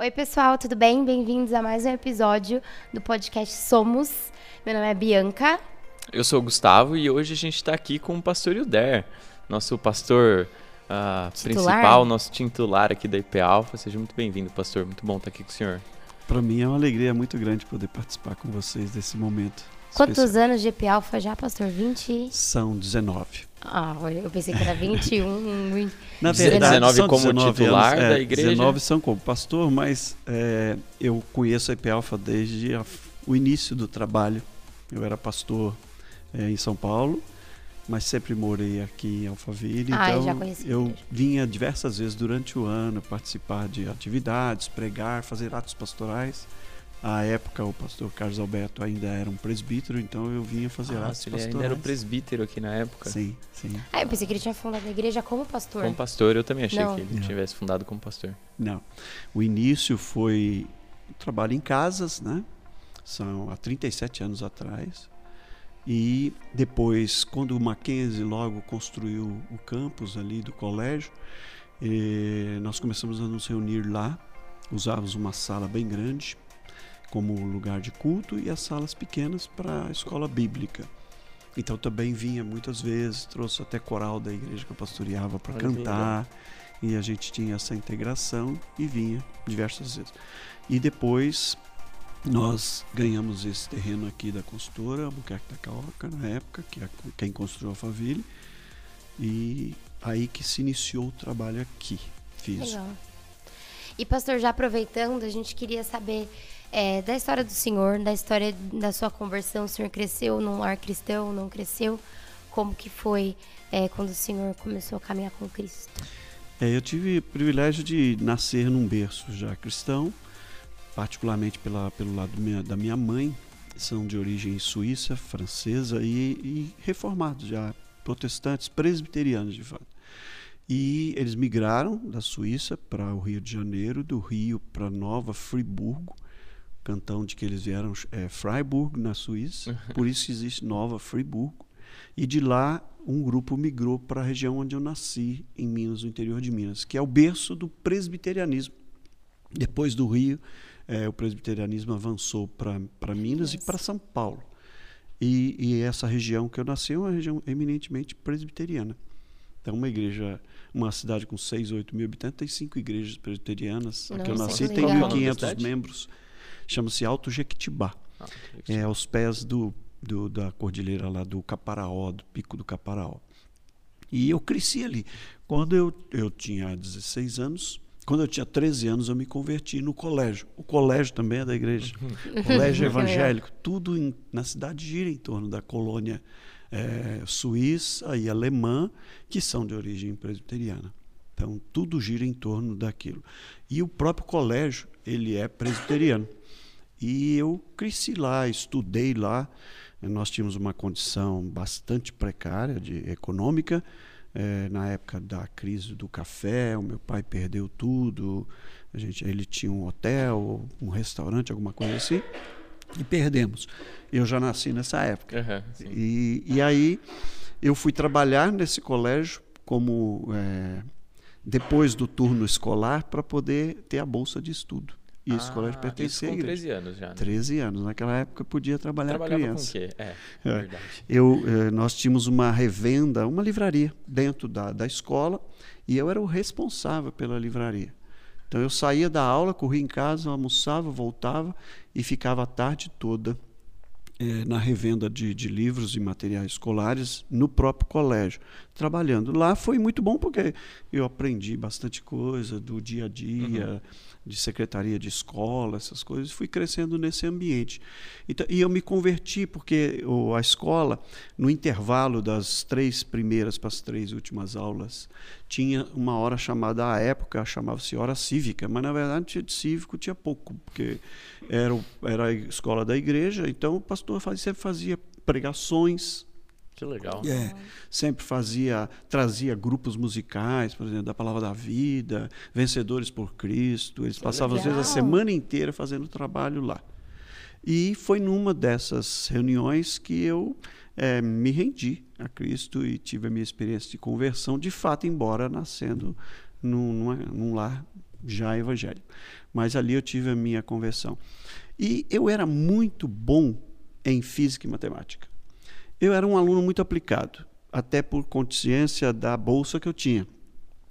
Oi pessoal, tudo bem? Bem-vindos a mais um episódio do podcast Somos. Meu nome é Bianca. Eu sou o Gustavo e hoje a gente está aqui com o Pastor Hilder, nosso pastor principal, nosso titular aqui da IP Alpha. Seja muito bem-vindo, pastor. Muito bom estar aqui com o senhor. Para mim é uma alegria muito grande poder participar com vocês desse momento. Quantos anos de IP Alpha já, pastor? 20? São 19. Ah, eu pensei que era 21, 20. Na verdade, 19 como 19 titular anos, da igreja. 19 são como pastor, mas eu conheço a IP Alpha desde o início do trabalho. Eu era pastor em São Paulo, mas sempre morei aqui em Alphaville. Então eu já conheci. Eu vinha diversas vezes durante o ano participar de atividades, pregar, fazer atos pastorais. À época, o pastor Carlos Alberto ainda era um presbítero, então eu vinha fazer atos pastorais. Ele ainda era um presbítero aqui na época? Sim, sim. Ah, eu pensei que ele tinha fundado a igreja como pastor. Como pastor, eu também achei que ele tivesse fundado como pastor. Não. O início foi um trabalho em casas, né? São há 37 anos atrás. E depois, quando o Mackenzie logo construiu o campus ali do colégio, nós começamos a nos reunir lá. Usávamos uma sala bem grande como lugar de culto e as salas pequenas para a escola bíblica. Então também vinha muitas vezes, trouxe até coral da igreja que eu pastoreava para cantar, e a gente tinha essa integração e vinha diversas vezes. E depois nós ganhamos esse terreno aqui da consultora, Buqueque da Caoca, na época, que é quem construiu a Faville, e aí que se iniciou o trabalho aqui físico. Legal. E pastor, já aproveitando, a gente queria saber da história do senhor, da história da sua conversão. O senhor cresceu num lar cristão, não cresceu? Como que foi quando o senhor começou a caminhar com Cristo? Eu tive o privilégio de nascer num berço já cristão, particularmente pelo lado da minha mãe. São de origem suíça, francesa e reformados já, protestantes, presbiterianos de fato. E eles migraram da Suíça para o Rio de Janeiro, do Rio para Nova Friburgo, cantão de que eles vieram Freiburg, na Suíça, por isso que existe Nova Friburgo. E de lá um grupo migrou para a região onde eu nasci, em Minas, no interior de Minas, que é o berço do presbiterianismo. Depois do Rio, o presbiterianismo avançou para Minas e para São Paulo. E essa região que eu nasci é uma região eminentemente presbiteriana. Então, uma cidade com 6, 8 mil habitantes, tem 5 igrejas presbiterianas. Aqui eu nasci, tem 1.500 membros. Chama-se Alto Jequitibá. É aos pés da cordilheira lá do Caparaó, do Pico do Caparaó. E eu cresci ali. Quando eu tinha 16 anos, quando eu tinha 13 anos, eu me converti no colégio. O colégio também é da igreja. O colégio evangélico. Tudo na cidade gira em torno da colônia suíça e alemã, que são de origem presbiteriana. Então, tudo gira em torno daquilo. E o próprio colégio, ele é presbiteriano. E eu cresci lá, estudei lá. Nós tínhamos uma condição bastante precária econômica. Na época da crise do café, o meu pai perdeu tudo. Ele tinha um hotel, um restaurante, alguma coisa assim. E perdemos. Eu já nasci nessa época. Uhum, e aí eu fui trabalhar nesse colégio como depois do turno escolar para poder ter a bolsa de estudo. E esse colégio pertencia. Isso com 13 anos já, né? 13 anos. Naquela época podia trabalhar criança. Trabalhava com o quê? Verdade. Nós tínhamos uma revenda, uma livraria dentro da escola, e eu era o responsável pela livraria. Então eu saía da aula, corria em casa, almoçava, voltava e ficava a tarde toda na revenda de livros e materiais escolares no próprio colégio, trabalhando. Lá foi muito bom porque eu aprendi bastante coisa do dia a dia, de secretaria de escola, essas coisas, fui crescendo nesse ambiente. Então, e eu me converti porque a escola, no intervalo das 3 primeiras para as 3 últimas aulas, tinha uma hora chamada, à época, chamava-se hora cívica, mas na verdade de cívico tinha pouco, porque era a escola da igreja, então o pastor sempre fazia pregações. Que legal. Sempre trazia grupos musicais, por exemplo, da Palavra da Vida, Vencedores por Cristo. Eles passavam, às vezes, a semana inteira fazendo trabalho lá. E foi numa dessas reuniões que eu me rendi a Cristo e tive a minha experiência de conversão, de fato, embora nascendo num lar já evangélico. Mas ali eu tive a minha conversão. E eu era muito bom em física e matemática. Eu era um aluno muito aplicado, até por consciência da bolsa que eu tinha.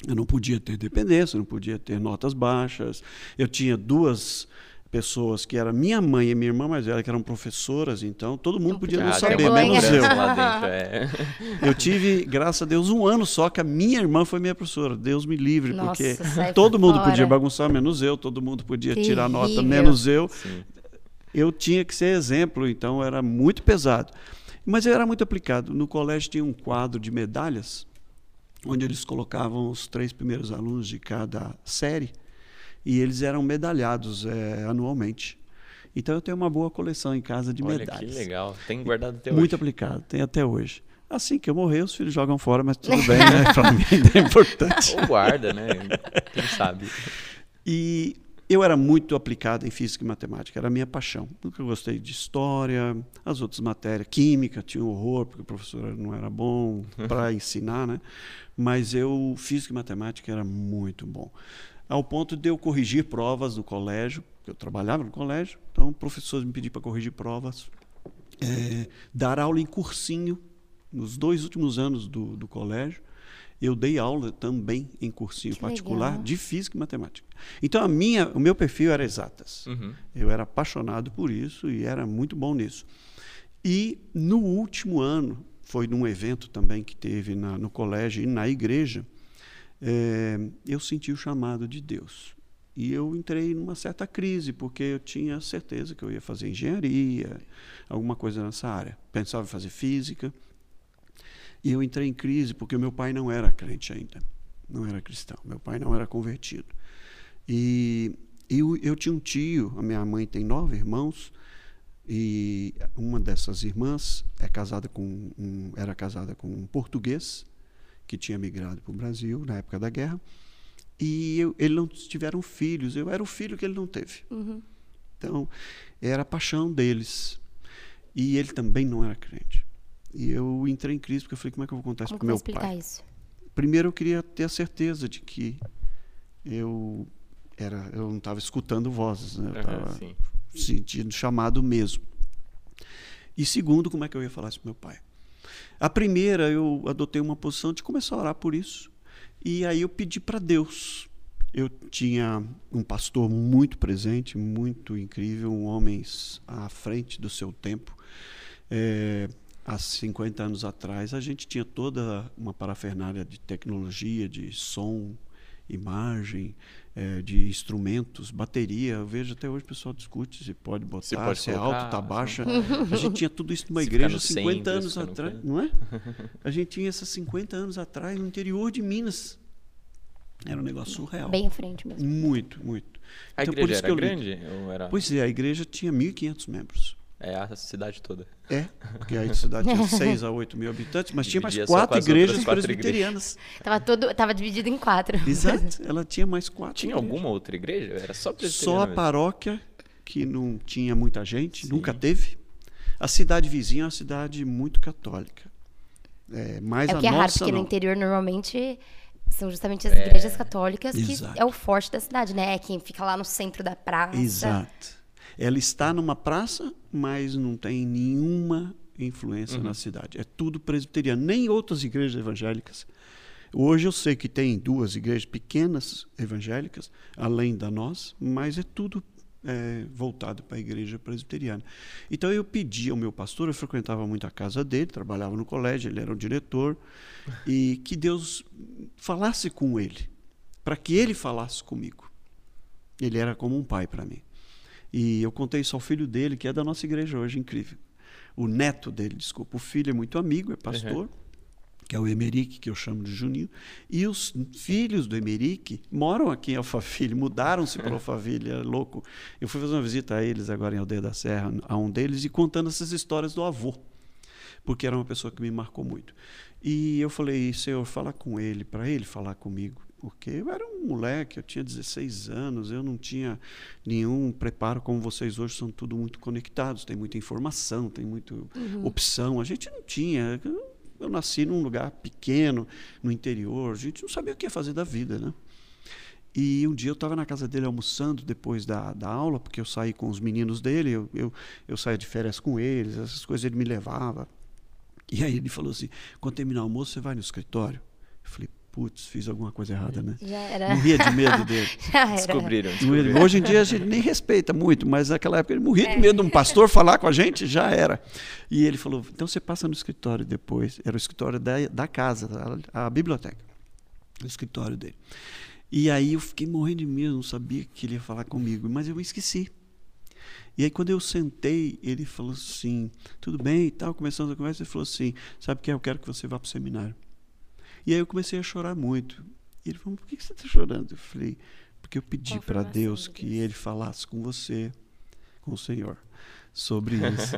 Eu não podia ter dependência, não podia ter notas baixas. Eu tinha duas pessoas que eram minha mãe e minha irmã mais velha, que eram professoras, então todo mundo podia não saber, menos eu. Eu tive, graças a Deus, um ano só que a minha irmã foi minha professora. Deus me livre, nossa, porque todo mundo podia bagunçar, menos eu, todo mundo podia tirar nota, menos eu. Sim. Eu tinha que ser exemplo, então era muito pesado. Mas eu era muito aplicado. No colégio tinha um quadro de medalhas, onde eles colocavam os 3 primeiros alunos de cada série, e eles eram medalhados anualmente. Então eu tenho uma boa coleção em casa de medalhas. Olha que legal, tem guardado até hoje. Muito aplicado, tem até hoje. Assim que eu morrer, os filhos jogam fora, mas tudo bem, né? Para mim é importante. Ou guarda, né? Quem sabe. E eu era muito aplicado em física e matemática, era a minha paixão. Nunca gostei de história, as outras matérias, química, tinha um horror, porque o professor não era bom para ensinar, né? Mas eu, física e matemática, era muito bom. Ao ponto de eu corrigir provas no colégio, eu trabalhava no colégio, então professores me pediam para corrigir provas, dar aula em cursinho. Nos 2 últimos anos do colégio, eu dei aula também em cursinho particular de física e matemática. Então o meu perfil era exatas. Uhum. Eu era apaixonado por isso e era muito bom nisso. E no último ano, foi num evento também que teve no colégio e na igreja, eu senti o chamado de Deus e eu entrei numa certa crise, porque eu tinha certeza que eu ia fazer engenharia, alguma coisa nessa área, pensava em fazer física, e eu entrei em crise porque o meu pai não era crente ainda, não era cristão, meu pai não era convertido, e eu tinha um tio, a minha mãe tem 9 irmãos, e uma dessas irmãs era casada com um português que tinha migrado para o Brasil na época da guerra, e eles não tiveram filhos, eu era o filho que ele não teve. Uhum. Então, era a paixão deles. E ele também não era crente. E eu entrei em crise, porque eu falei, como é que eu vou contar isso para o meu pai? Isso? Primeiro, eu queria ter a certeza de que eu não estava escutando vozes, né? Eu estava sentindo chamado mesmo. E segundo, como é que eu ia falar isso para o meu pai? A primeira, eu adotei uma posição de começar a orar por isso. E aí eu pedi para Deus. Eu tinha um pastor muito presente, muito incrível, um homem à frente do seu tempo. Há 50 anos atrás, a gente tinha toda uma parafernália de tecnologia, de som, imagem, de instrumentos, bateria. Eu vejo até hoje o pessoal discute se pode botar, se colocar, é alto, tá baixa. A gente tinha tudo isso numa igreja 50 anos atrás, não é? A gente tinha isso 50 anos atrás no interior de Minas. Era um negócio surreal. Bem à frente mesmo. Muito, muito. A então, igreja era grande? Ou era... Pois é, a igreja tinha 1.500 membros. É a cidade toda. Porque a cidade tinha 6 a 8 mil habitantes, mas tinha mais 4 igrejas presbiterianas. Estava dividido em 4. Exato, ela tinha mais 4. Tinha igrejas. Alguma outra igreja? Era só presbiteriana. Só a paróquia, que não tinha muita gente, sim, nunca teve. A cidade vizinha é uma cidade muito católica. Mais a nossa, é raro, porque no interior normalmente... São justamente as igrejas católicas, exato, que é o forte da cidade, né? É quem fica lá no centro da praça. Exato. Ela está numa praça, mas não tem nenhuma influência, uhum, na cidade. É tudo presbiteriano, nem outras igrejas evangélicas. Hoje eu sei que tem 2 igrejas pequenas evangélicas, além da nossa, mas é tudo voltado para a igreja presbiteriana. Então eu pedi ao meu pastor, eu frequentava muito a casa dele, trabalhava no colégio, ele era o diretor, e que Deus falasse com ele, para que ele falasse comigo. Ele era como um pai para mim. E eu contei isso ao filho dele, que é da nossa igreja hoje, incrível. O neto dele, desculpa, o filho é muito amigo, é pastor, uhum, que é o Emerick, que eu chamo de Juninho, e os filhos do Emerick moram aqui em Alphaville, mudaram-se para Alphaville, é louco. Eu fui fazer uma visita a eles agora em Aldeia da Serra, a um deles, e contando essas histórias do avô, porque era uma pessoa que me marcou muito. E eu falei, Senhor, fala com ele, para ele falar comigo, porque eu era um moleque, eu tinha 16 anos, eu não tinha nenhum preparo como vocês hoje, são tudo muito conectados, tem muita informação, tem muita, uhum, opção, a gente não tinha... Eu nasci num lugar pequeno, no interior. A gente não sabia o que ia fazer da vida, né? E um dia eu estava na casa dele almoçando depois da aula, porque eu saí com os meninos dele, eu saía de férias com eles, essas coisas, ele me levava. E aí ele falou assim, quando terminar o almoço, você vai no escritório? Eu falei, putz, fiz alguma coisa errada, né? Já era. Morria de medo dele. Descobriram. Hoje em dia a gente nem respeita muito, mas naquela época ele morria de medo de um pastor falar com a gente, já era. E ele falou, então você passa no escritório depois. Era o escritório da casa, a biblioteca, o escritório dele. E aí eu fiquei morrendo de medo, não sabia que ele ia falar comigo, mas eu esqueci. E aí quando eu sentei, ele falou assim, tudo bem e tal, começando a conversa, ele falou assim, sabe o que é? Eu quero que você vá para o seminário. E aí eu comecei a chorar muito. E ele falou, por que você está chorando? Eu falei, porque eu pedi para Deus que ele falasse com você, com o Senhor, sobre isso.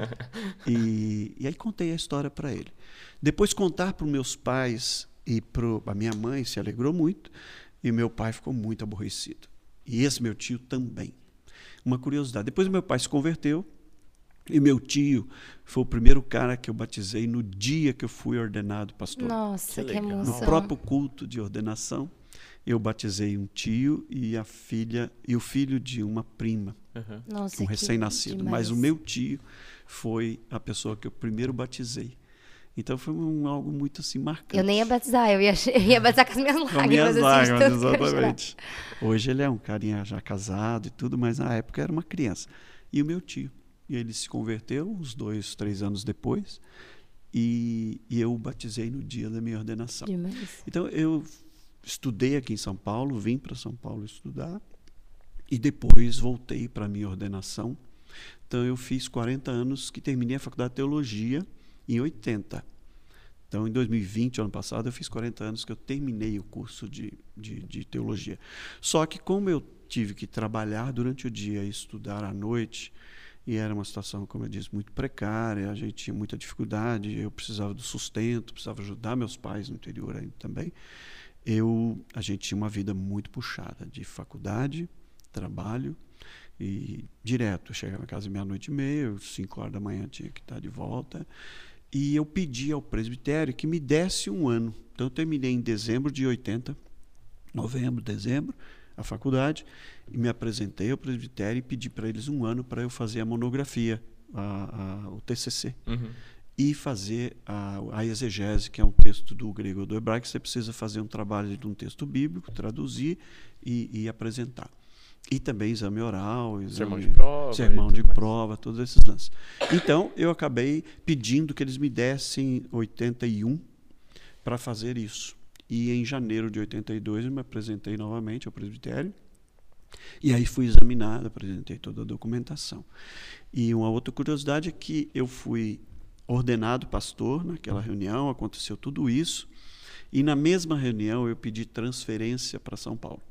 E aí contei a história para ele. Depois contar para os meus pais e para a minha mãe, se alegrou muito, e meu pai ficou muito aborrecido. E esse meu tio também. Uma curiosidade. Depois meu pai se converteu. E meu tio foi o primeiro cara que eu batizei no dia que eu fui ordenado pastor. Nossa, que emoção. No próprio culto de ordenação, eu batizei um tio e a filha e o filho de uma prima. Uhum. Nossa, um recém-nascido. Mas o meu tio foi a pessoa que eu primeiro batizei. Então foi algo muito assim marcante. Eu nem ia batizar, eu ia batizar com as minhas lágrimas. Exatamente. Hoje ele é um carinha já casado e tudo, mas na época era uma criança. E o meu tio. E ele se converteu uns 2, 3 anos depois. E eu o batizei no dia da minha ordenação. Demais. Então eu estudei aqui em São Paulo, vim para São Paulo estudar. E depois voltei para a minha ordenação. Então eu fiz 40 anos que terminei a faculdade de teologia em 80. Então, em 2020, ano passado, eu fiz 40 anos que eu terminei o curso de teologia. Só que como eu tive que trabalhar durante o dia e estudar à noite, e era uma situação, como eu disse, muito precária, a gente tinha muita dificuldade, eu precisava do sustento, precisava ajudar meus pais no interior ainda também, a gente tinha uma vida muito puxada de faculdade, trabalho, e direto, eu chegava em casa meia-noite e meia, 5 horas da manhã tinha que estar de volta. E eu pedi ao presbitério que me desse um ano. Então eu terminei em dezembro de 80, novembro, dezembro, a faculdade, e me apresentei ao presbitério e pedi para eles um ano para eu fazer a monografia, o TCC, e fazer a exegese, que é um texto do grego ou do hebraico, você precisa fazer um trabalho de um texto bíblico, traduzir e apresentar. E também exame oral, sermão de prova, todos esses lances. Então, eu acabei pedindo que eles me dessem 81 para fazer isso. E em janeiro de 82 eu me apresentei novamente ao presbitério. E aí fui examinado, apresentei toda a documentação. E uma outra curiosidade é que eu fui ordenado pastor naquela reunião, aconteceu tudo isso. E na mesma reunião eu pedi transferência para São Paulo.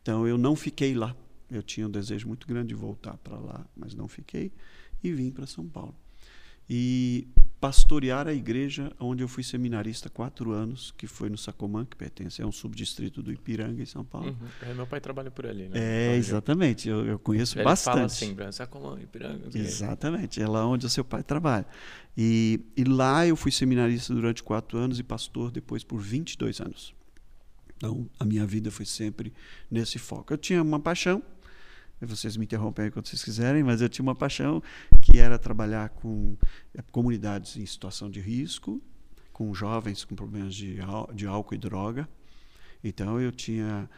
Então, eu não fiquei lá. Eu tinha um desejo muito grande de voltar para lá, mas não fiquei, e vim para São Paulo. E pastorear a igreja onde eu fui seminarista 4 anos, que foi no Sacomã, que pertence a um subdistrito do Ipiranga, em São Paulo. Uhum. Meu pai trabalha por ali, né? Exatamente. Eu conheço bastante. Fala assim, Sacomã, Ipiranga. Okay. Exatamente. É lá onde o seu pai trabalha. E lá eu fui seminarista durante 4 anos e pastor depois por 22 anos. Então, a minha vida foi sempre nesse foco. Eu tinha uma paixão, vocês me interrompem aí quando vocês quiserem, mas eu tinha uma paixão que era trabalhar com comunidades em situação de risco, com jovens com problemas de álcool e droga. Então, eu tinha...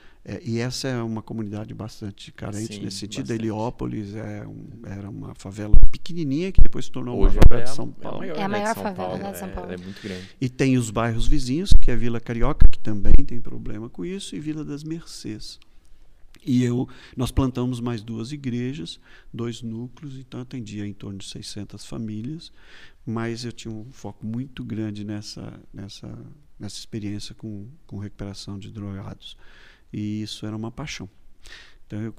e essa é uma comunidade bastante carente, sim, nesse sentido. Bastante. Heliópolis era uma favela pequenininha que depois se tornou uma favela de São Paulo. É a maior favela de São Paulo. É muito grande. E tem os bairros vizinhos, que é a Vila Carioca, que também tem problema com isso, e Vila das Mercês. E nós plantamos mais 2 igrejas, 2 núcleos, então atendia em torno de 600 famílias, mas eu tinha um foco muito grande nessa experiência com recuperação de drogados. E isso era uma paixão. Então eu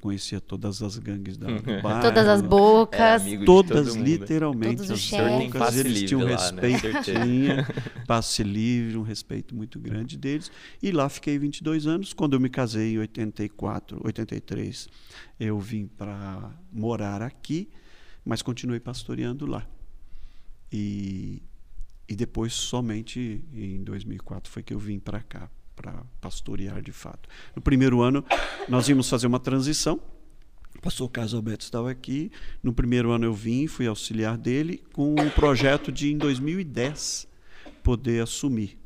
conhecia todas as gangues do bairro. Todas as bocas. Todas, literalmente. Todos os bocas. Eles tinham um respeito, né? Passe livre, um respeito muito grande deles. E lá fiquei 22 anos. Quando eu me casei em 84, 83, eu vim para morar aqui, mas continuei pastoreando lá. E depois, somente em 2004, foi que eu vim para cá, para pastorear de fato. No primeiro ano, nós íamos fazer uma transição. O pastor Carlos Alberto estava aqui. No primeiro ano eu vim, fui auxiliar dele, com o projeto de, em 2010, poder assumir.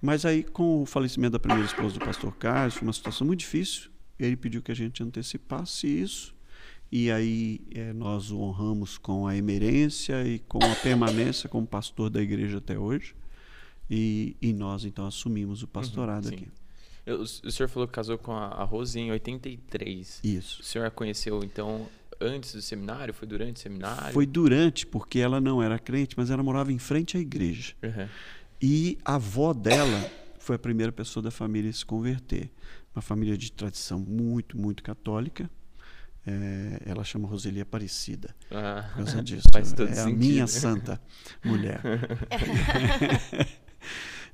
Mas aí, com o falecimento da primeira esposa do pastor Carlos, foi uma situação muito difícil. Ele pediu que a gente antecipasse isso. E aí nós o honramos com a emerência e com a permanência como pastor da igreja até hoje. E nós, então, assumimos o pastorado aqui. O senhor falou que casou com a Rosi em 83. Isso. O senhor a conheceu, então, antes do seminário? Foi durante o seminário? Foi durante, porque ela não era crente, mas ela morava em frente à igreja. Uhum. E a avó dela foi a primeira pessoa da família a se converter. Uma família de tradição muito, muito católica. Ela chama Roseli Aparecida por causa disso. Faz todo sentido. A minha santa mulher.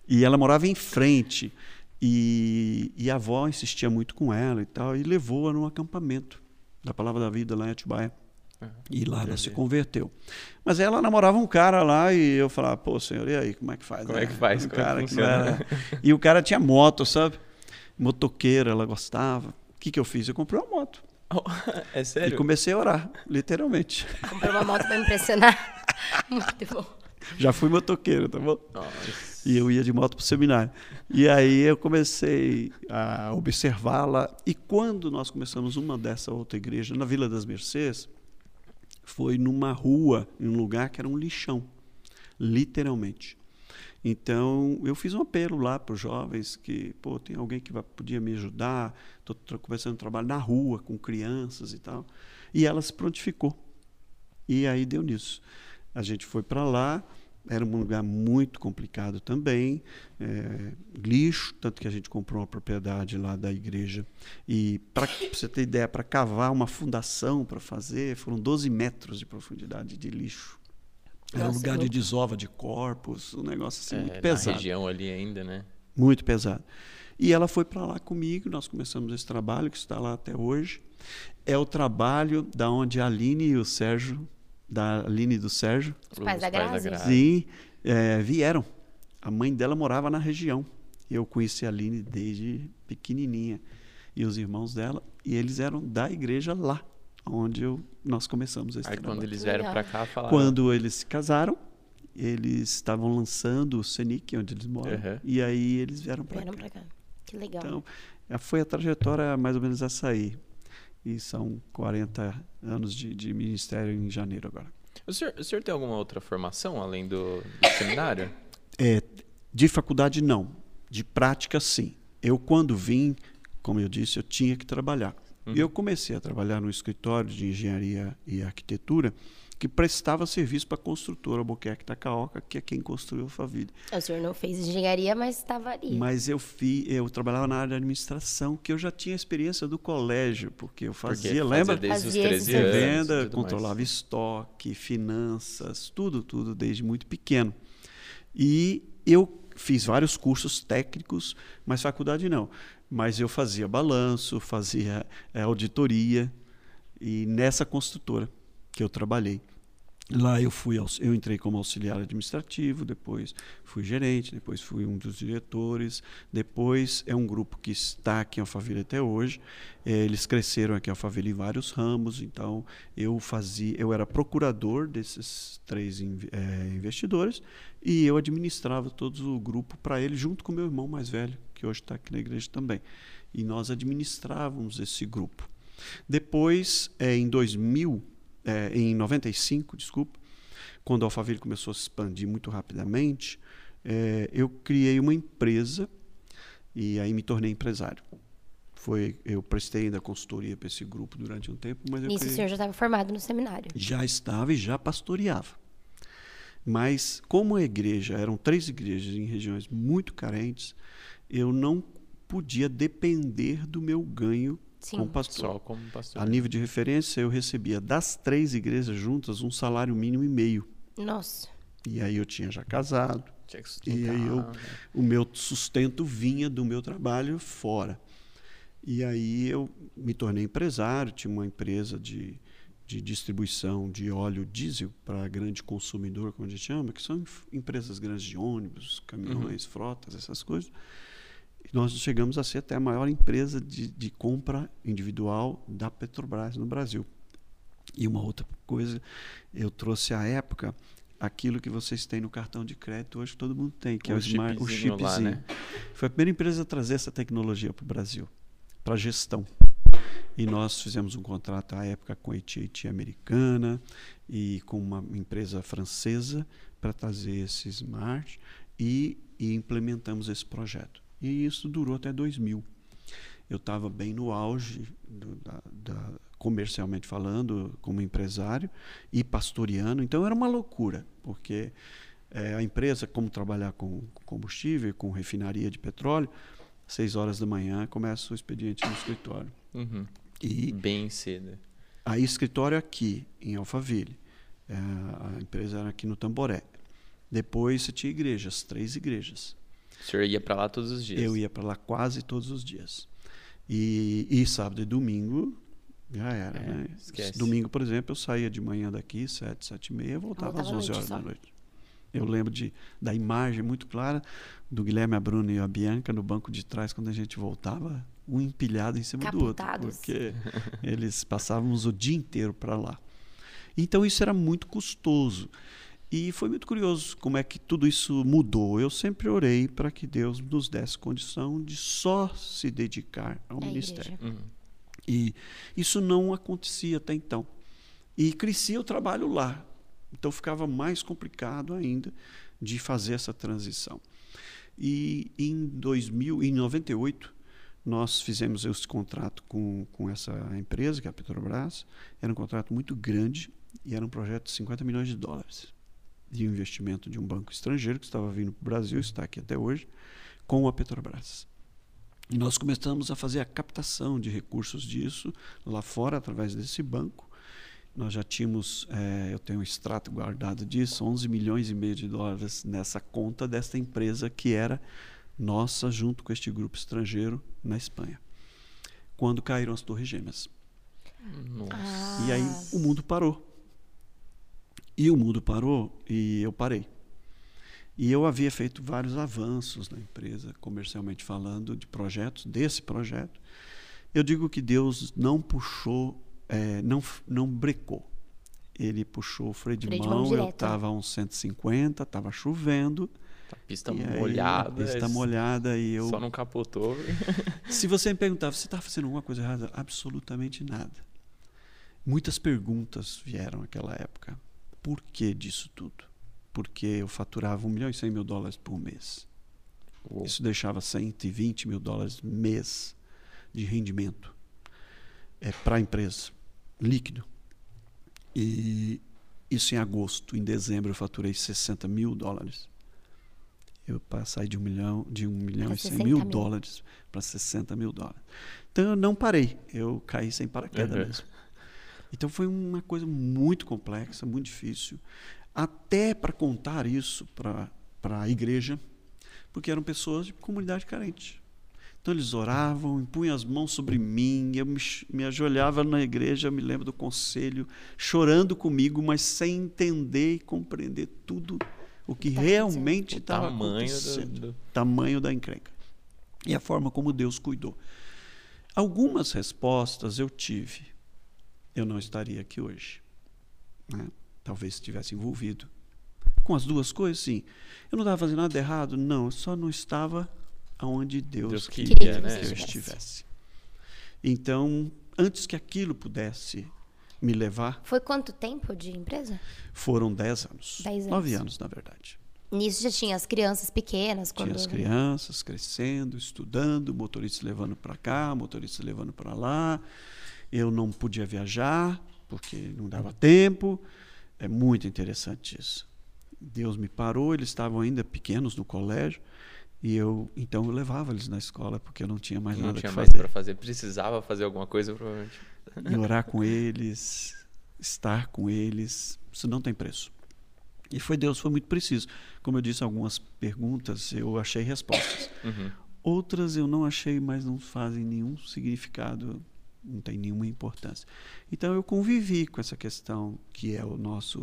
E ela morava em frente, e a avó insistia muito com ela e tal, e levou-a num acampamento da Palavra da Vida lá em Atibaia. E lá ela se converteu. Mas ela namorava um cara lá, e eu falava: pô, senhor, e aí, como é que faz? Como é que faz? Um cara que era... E o cara tinha moto, sabe? Motoqueira, ela gostava. O que eu fiz? Eu comprei uma moto. Oh, é sério? E comecei a orar, literalmente. Comprei uma moto para impressionar. Muito bom. Já fui motoqueiro, tá bom? Nossa. E eu ia de moto pro seminário. E aí eu comecei a observá-la. E quando nós começamos uma dessa outra igreja, na Vila das Mercês, foi numa rua, em um lugar que era um lixão, literalmente. Então, eu fiz um apelo lá para os jovens que, pô, tem alguém que podia me ajudar, estou começando um trabalho na rua com crianças e tal. E ela se prontificou. E aí deu nisso. A gente foi para lá, era um lugar muito complicado também, lixo, tanto que a gente comprou uma propriedade lá da igreja. E, para você ter ideia, para cavar uma fundação para fazer, foram 12 metros de profundidade de lixo. Era um lugar de desova de corpos, um negócio assim muito pesado. Na região ali ainda, né? Muito pesado. E ela foi para lá comigo, nós começamos esse trabalho que está lá até hoje. É o trabalho da onde a Aline e o Sérgio, da Aline e do Sérgio, os pais da Grazi, sim, vieram. A mãe dela morava na região. Eu conheci a Aline desde pequenininha e os irmãos dela, e eles eram da igreja lá. Onde nós começamos esse trabalho. Aí quando eles vieram para cá, falaram... Quando eles se casaram, eles estavam lançando o CENIC, onde eles moram. Uhum. E aí eles vieram para cá. Vieram para cá. Que legal. Então, foi a trajetória mais ou menos essa aí. E são 40 anos de ministério em janeiro agora. O senhor tem alguma outra formação além do seminário? De faculdade, não. De prática, sim. Eu, quando vim, como eu disse, eu tinha que trabalhar. Eu comecei a trabalhar no escritório de engenharia e arquitetura que prestava serviço para a construtora Buqueque Tacaoca, que é quem construiu a Faville. O senhor não fez engenharia, mas estava ali. Mas eu trabalhava na área de administração, que eu já tinha experiência do colégio, porque eu fazia lembra? Desde os 13 anos. Venda, controlava mais. Estoque, finanças, tudo, desde muito pequeno. E eu fiz vários cursos técnicos, mas faculdade não. Mas eu fazia balanço, fazia auditoria, e nessa construtora que eu trabalhei. Lá eu entrei como auxiliar administrativo, depois fui gerente, depois fui um dos diretores, depois é um grupo que está aqui em Alphaville até hoje. Eles cresceram aqui em Alphaville em vários ramos, então eu era procurador desses três investidores e eu administrava todo o grupo para ele, junto com meu irmão mais velho, que hoje está aqui na igreja também. E nós administrávamos esse grupo. Depois, em 95, desculpa, quando a Alphaville começou a se expandir muito rapidamente, eu criei uma empresa e aí me tornei empresário. Eu prestei ainda consultoria para esse grupo durante um tempo. Mas nisso o senhor já estava formado no seminário? Já estava e já pastoreava. Mas como a igreja, eram 3 igrejas em regiões muito carentes, eu não podia depender do meu ganho. Sim. Como pastor. A nível de referência, eu recebia das 3 igrejas juntas um salário mínimo e meio. Nossa. E aí eu tinha já casado. Tinha que sustentar. E aí o meu sustento vinha do meu trabalho fora. E aí eu me tornei empresário, tinha uma empresa de distribuição de óleo diesel para grande consumidor, como a gente chama, que são empresas grandes de ônibus, caminhões, frotas, essas coisas. nós chegamos a ser até a maior empresa de compra individual da Petrobras no Brasil. E uma outra coisa, eu trouxe à época aquilo que vocês têm no cartão de crédito hoje, todo mundo tem, que é o chipzinho lá, né? Foi a primeira empresa a trazer essa tecnologia para o Brasil, para a gestão. E nós fizemos um contrato à época com a AT&T americana e com uma empresa francesa para trazer esse smart e implementamos esse projeto. E isso durou até 2000. Eu estava bem no auge, comercialmente falando, como empresário e pastoreando. Então era uma loucura, porque a empresa, como trabalhar com combustível, com refinaria de petróleo, 6 horas da manhã começa o expediente no escritório. Uhum. E bem cedo. Aí escritório aqui, em Alphaville. A empresa era aqui no Tamboré. Depois você tinha igrejas, 3 igrejas. O senhor ia para lá todos os dias? Eu ia para lá quase todos os dias. E sábado e domingo já era, né? Esquece. Domingo, por exemplo, eu saía de manhã daqui, 7, 7:30, voltava às 11 horas da noite. Eu lembro da imagem muito clara do Guilherme, a Bruna e a Bianca no banco de trás, quando a gente voltava, um empilhado em cima do outro. Porque eles passávamos o dia inteiro para lá. Então isso era muito custoso. E foi muito curioso como é que tudo isso mudou. Eu sempre orei para que Deus nos desse condição de só se dedicar ao ministério. Uhum. E isso não acontecia até então. E crescia o trabalho lá. Então ficava mais complicado ainda de fazer essa transição. E em 98, nós fizemos esse contrato com essa empresa, que é a Petrobras. Era um contrato muito grande e era um projeto de $50 milhões. De um investimento de um banco estrangeiro que estava vindo para o Brasil, está aqui até hoje, com a Petrobras. E nós começamos a fazer a captação de recursos disso lá fora, através desse banco. Nós já tínhamos, eu tenho um extrato guardado disso, $11,5 milhões nessa conta desta empresa que era nossa, junto com este grupo estrangeiro na Espanha, quando caíram as Torres Gêmeas. Nossa. E aí o mundo parou. E eu parei. E eu havia feito vários avanços na empresa, comercialmente falando, de projetos, desse projeto. Eu digo que Deus não puxou, não brecou. Ele puxou o freio de mão, eu estava a uns 150, estava chovendo. A pista molhada. E eu... Só não capotou. Se você me perguntava, você está fazendo alguma coisa errada? Absolutamente nada. Muitas perguntas vieram naquela época. Por que disso tudo? Porque eu faturava $1.100.000 por mês. Uou. Isso deixava $120 mil mês de rendimento para a empresa, líquido. E isso em agosto. Em dezembro eu faturei $60 mil. Eu passei de $1.100.000 para $60 mil. Então eu não parei. Eu caí sem paraquedas mesmo. Então foi uma coisa muito complexa, muito difícil, até para contar isso para a igreja, porque eram pessoas de comunidade carente. Então eles oravam, impunham as mãos sobre mim, eu me ajoelhava na igreja, eu me lembro do conselho, chorando comigo, mas sem entender e compreender tudo o que realmente estava acontecendo. Tamanho da encrenca. E a forma como Deus cuidou. Algumas respostas eu tive. Eu não estaria aqui hoje, né? Talvez estivesse envolvido com as duas coisas, sim. Eu não estava fazendo nada errado, não. Eu só não estava aonde Deus queria, né? Que eu estivesse. Então, antes que aquilo pudesse me levar... Foi quanto tempo de empresa? Foram 10 anos. 10 anos. 9 anos, na verdade. Nisso já tinha as crianças pequenas? Quando... Tinha as crianças crescendo, estudando, motorista levando para cá, motorista levando para lá... Eu não podia viajar, porque não dava tempo. É muito interessante isso. Deus me parou, eles estavam ainda pequenos no colégio, e eu levava eles na escola, porque eu não tinha mais nada para fazer. Não tinha mais para fazer, precisava fazer alguma coisa, provavelmente. E orar com eles, estar com eles, isso não tem preço. E Deus foi muito preciso. Como eu disse, algumas perguntas eu achei respostas. Uhum. Outras eu não achei, mas não fazem nenhum significado... Não tem nenhuma importância. Então, eu convivi com essa questão que é a nossa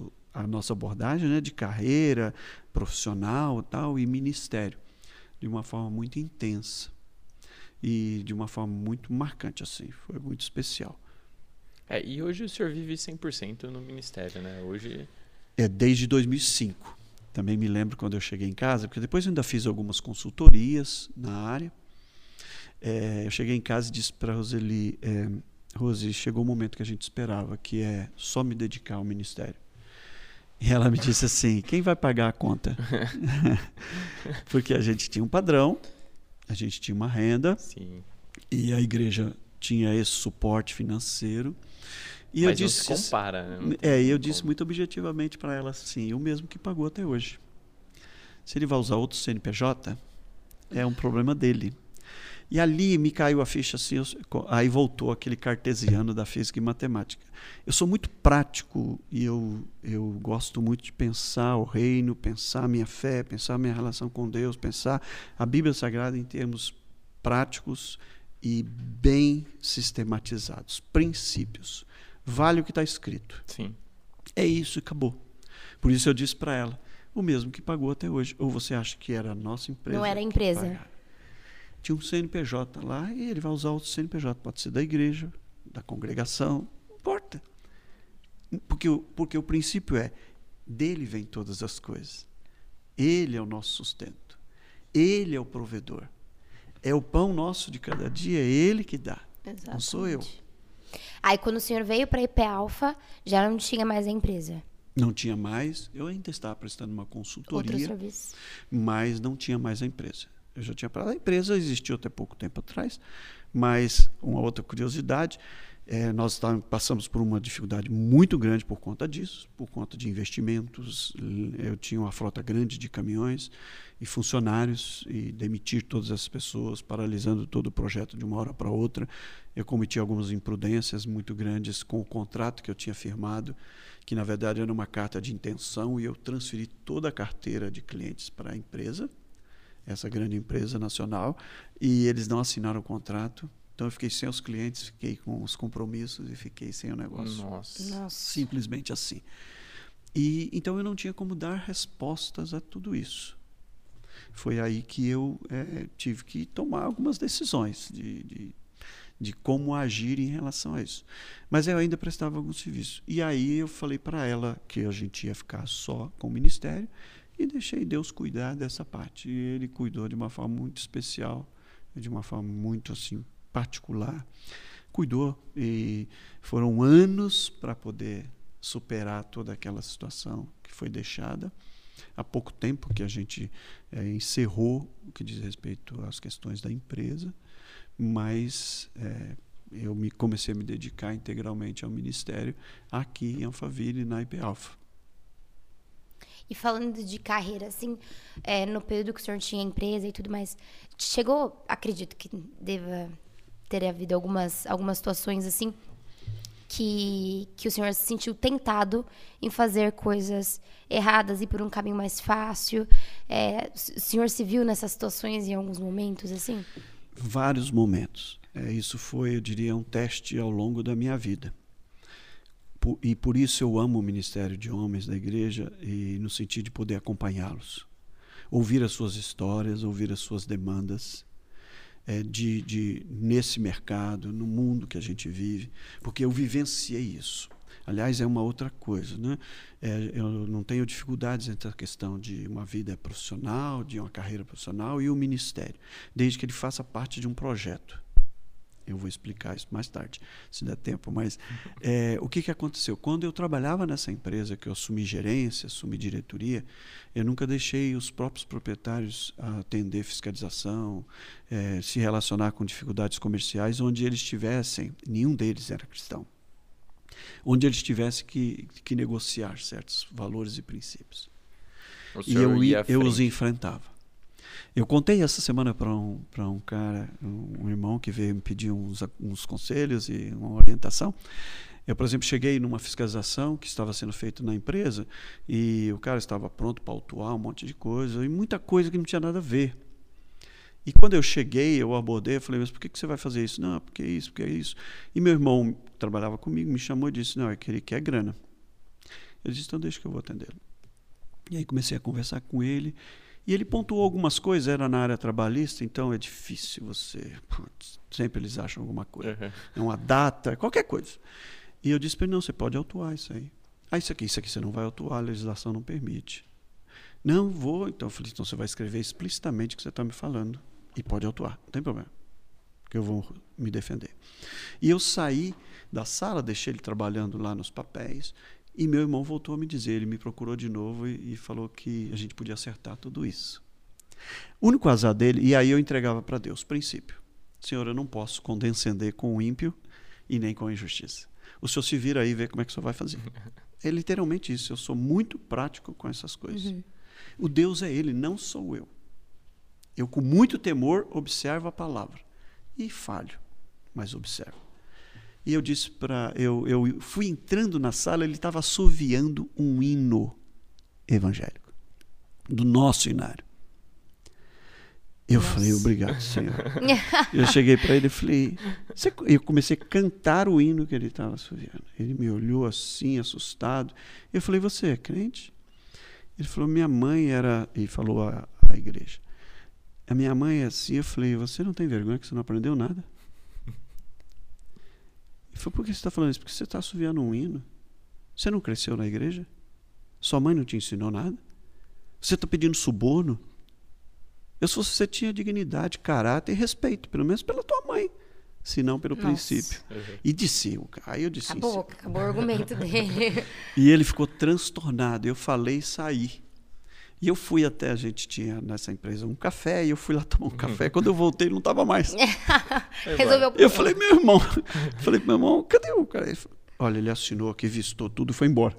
abordagem, né, de carreira profissional tal, e ministério, de uma forma muito intensa. e de uma forma muito marcante, assim, foi muito especial. É, e hoje o senhor vive 100% no ministério, né? Hoje... É, desde 2005. Também me lembro quando eu cheguei em casa, porque depois eu ainda fiz algumas consultorias na área. É, eu cheguei em casa e disse para a Roseli, Rose, chegou o momento que a gente esperava, que é só me dedicar ao ministério. E ela me disse assim, quem vai pagar a conta? Porque a gente tinha um padrão, a gente tinha uma renda, sim, e a igreja tinha esse suporte financeiro. E mas eu disse, não se compara, né? Não tem como. Eu disse muito objetivamente para ela assim, o mesmo que pagou até hoje. Se ele vai usar outro CNPJ, é um problema dele. E ali me caiu a ficha assim, aí voltou aquele cartesiano da física e matemática. Eu sou muito prático e eu gosto muito de pensar o reino, pensar a minha fé, pensar a minha relação com Deus, pensar a Bíblia Sagrada em termos práticos e bem sistematizados, princípios. Vale o que está escrito. Sim. É isso e acabou. Por isso eu disse para ela, o mesmo que pagou até hoje. Ou você acha que era a nossa empresa? Não era a empresa. Pagava. Tinha um CNPJ lá e ele vai usar outro CNPJ. Pode ser da igreja, da congregação, não importa. Porque o princípio é, dele vem todas as coisas. Ele é o nosso sustento. Ele é o provedor. É o pão nosso de cada dia, é ele que dá. Exatamente. Não sou eu. Aí quando o senhor veio para a IP Alpha, já não tinha mais a empresa? Não tinha mais. Eu ainda estava prestando uma consultoria, mas não tinha mais a empresa. Eu já tinha parado. A empresa existiu até pouco tempo atrás, mas uma outra curiosidade, nós passamos por uma dificuldade muito grande por conta disso, por conta de investimentos. Eu tinha uma frota grande de caminhões e funcionários, e demitir todas as pessoas, paralisando todo o projeto de uma hora para outra. Eu cometi algumas imprudências muito grandes com o contrato que eu tinha firmado, que na verdade era uma carta de intenção, e eu transferi toda a carteira de clientes para a empresa, essa grande empresa nacional, e eles não assinaram o contrato. Então eu fiquei sem os clientes, fiquei com os compromissos e fiquei sem o negócio. Nossa. Simplesmente assim. E então eu não tinha como dar respostas a tudo isso. Foi aí que eu tive que tomar algumas decisões de como agir em relação a isso. Mas eu ainda prestava algum serviço. E aí eu falei para ela que a gente ia ficar só com o ministério, e deixei Deus cuidar dessa parte. E ele cuidou de uma forma muito especial, de uma forma muito assim particular. Cuidou, e foram anos para poder superar toda aquela situação que foi deixada. Há pouco tempo que a gente encerrou o que diz respeito às questões da empresa, mas eu comecei a me dedicar integralmente ao ministério aqui em Alphaville, na IP Alpha. E falando de carreira, assim, no período que o senhor tinha empresa e tudo mais, chegou, acredito que deva ter havido algumas situações assim, que o senhor se sentiu tentado em fazer coisas erradas e por um caminho mais fácil. O senhor se viu nessas situações em alguns momentos, assim? Vários momentos. Isso foi, eu diria, um teste ao longo da minha vida. E por isso eu amo o ministério de homens da igreja, e no sentido de poder acompanhá-los, ouvir as suas histórias, ouvir as suas demandas nesse mercado, no mundo que a gente vive, porque eu vivenciei isso. Aliás, é uma outra coisa, né? Eu não tenho dificuldades entre a questão de uma vida profissional, de uma carreira profissional e o ministério, desde que ele faça parte de um projeto. Eu vou explicar isso mais tarde, se der tempo. Mas o que aconteceu? Quando eu trabalhava nessa empresa, que eu assumi gerência, assumi diretoria, eu nunca deixei os próprios proprietários atender fiscalização, se relacionar com dificuldades comerciais, onde eles tivessem, nenhum deles era cristão, onde eles tivessem que negociar certos valores e princípios. E eu os enfrentava. Eu contei essa semana para um cara, um irmão que veio me pedir uns conselhos e uma orientação. Eu, por exemplo, cheguei numa fiscalização que estava sendo feita na empresa, e o cara estava pronto para autuar um monte de coisa, e muita coisa que não tinha nada a ver. E quando eu cheguei, eu abordei, eu falei, mas por que você vai fazer isso? Não, porque é isso, porque é isso. E meu irmão, que trabalhava comigo, me chamou e disse, não, é que ele quer grana. Eu disse, então deixa que eu vou atendê-lo. E aí comecei a conversar com ele, E ele pontuou algumas coisas, era na área trabalhista, então é difícil você... Sempre eles acham alguma coisa. Uhum. É uma data, qualquer coisa. E eu disse para ele, não, você pode autuar isso aí. Ah, isso aqui você não vai autuar, a legislação não permite. Não vou, então eu falei, então você vai escrever explicitamente o que você está me falando. E pode autuar, não tem problema. Que eu vou me defender. E eu saí da sala, deixei ele trabalhando lá nos papéis, e meu irmão voltou a me dizer, ele me procurou de novo e falou que a gente podia acertar tudo isso. O único azar dele, e aí eu entregava para Deus, princípio. Senhor, eu não posso condescender com o ímpio e nem com a injustiça. O senhor se vira aí e vê como é que o senhor vai fazer. É literalmente isso, eu sou muito prático com essas coisas. Uhum. O Deus é ele, não sou eu. Eu com muito temor observo a palavra. E falho, mas observo. E eu disse para... Eu fui entrando na sala, ele estava assoviando um hino evangélico, do nosso hinário. Eu falei, obrigado, Senhor. Eu cheguei para ele e falei... Eu comecei a cantar o hino que ele estava assoviando. Ele me olhou assim, assustado. Eu falei, você é crente? Ele falou, minha mãe era... E falou a igreja. A minha mãe é assim. Eu falei, você não tem vergonha que você não aprendeu nada? Ele falou, por que você está falando isso? Porque você está assoviando um hino. Você não cresceu na igreja? Sua mãe não te ensinou nada? Você está pedindo suborno? Eu se você tinha dignidade, caráter e respeito, pelo menos pela tua mãe, se não pelo princípio. Uhum. E disse, aí eu disse... Acabou o argumento dele. E ele ficou transtornado. Eu falei, saí. E eu fui até, a gente tinha nessa empresa um café, e eu fui lá tomar um café. Quando eu voltei, ele não estava mais. Resolveu. Eu falei, meu irmão, cadê o cara? Ele falou, olha, ele assinou aqui, vistou tudo e foi embora.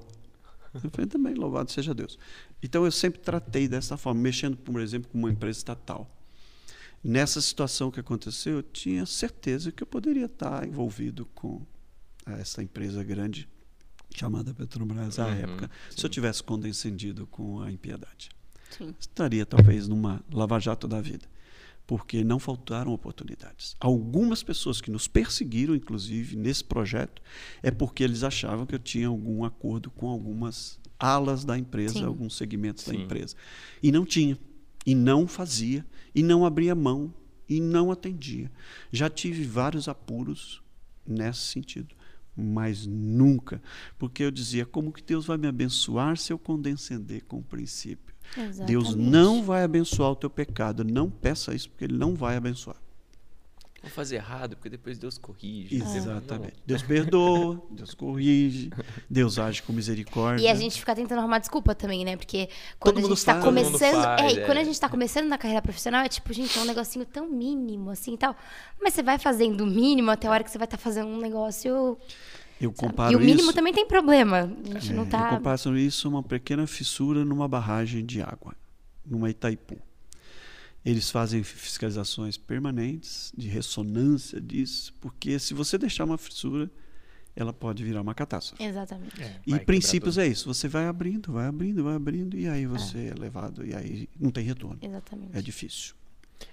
Eu falei, também, louvado seja Deus. Então, eu sempre tratei dessa forma, mexendo, por exemplo, com uma empresa estatal. Nessa situação que aconteceu, eu tinha certeza que eu poderia estar envolvido com essa empresa grande, chamada Petrobras à época, sim. Se eu tivesse condescendido com a impiedade. Sim. Estaria talvez numa lava-jato da vida, porque não faltaram oportunidades. Algumas pessoas que nos perseguiram, inclusive, nesse projeto, é porque eles achavam que eu tinha algum acordo com algumas alas da empresa, sim. Alguns segmentos sim. Da empresa. E não tinha, e não fazia, e não abria mão, e não atendia. Já tive vários apuros nesse sentido. Mas nunca, porque eu dizia, como que Deus vai me abençoar se eu condescender com o princípio? Exatamente. Deus não vai abençoar o teu pecado, não peça isso, porque Ele não vai abençoar. Vou fazer errado, porque depois Deus corrige. Exatamente. Deus perdoa, Deus corrige, Deus age com misericórdia. E a gente fica tentando arrumar desculpa também, né? Porque quando a gente está começando, quando a gente está começando na carreira profissional, é tipo, gente, é um negocinho tão mínimo assim e tal. Mas você vai fazendo o mínimo até a hora que você vai estar fazendo um negócio. Eu comparo isso. E o mínimo também tem problema. A gente não tá. Eu comparo isso a uma pequena fissura numa barragem de água, numa Itaipu. Eles fazem fiscalizações permanentes de ressonância disso, porque se você deixar uma fissura, ela pode virar uma catástrofe. Exatamente. E princípios é isso. Você vai abrindo, vai abrindo, vai abrindo, e aí você é levado, e aí não tem retorno. Exatamente. É difícil.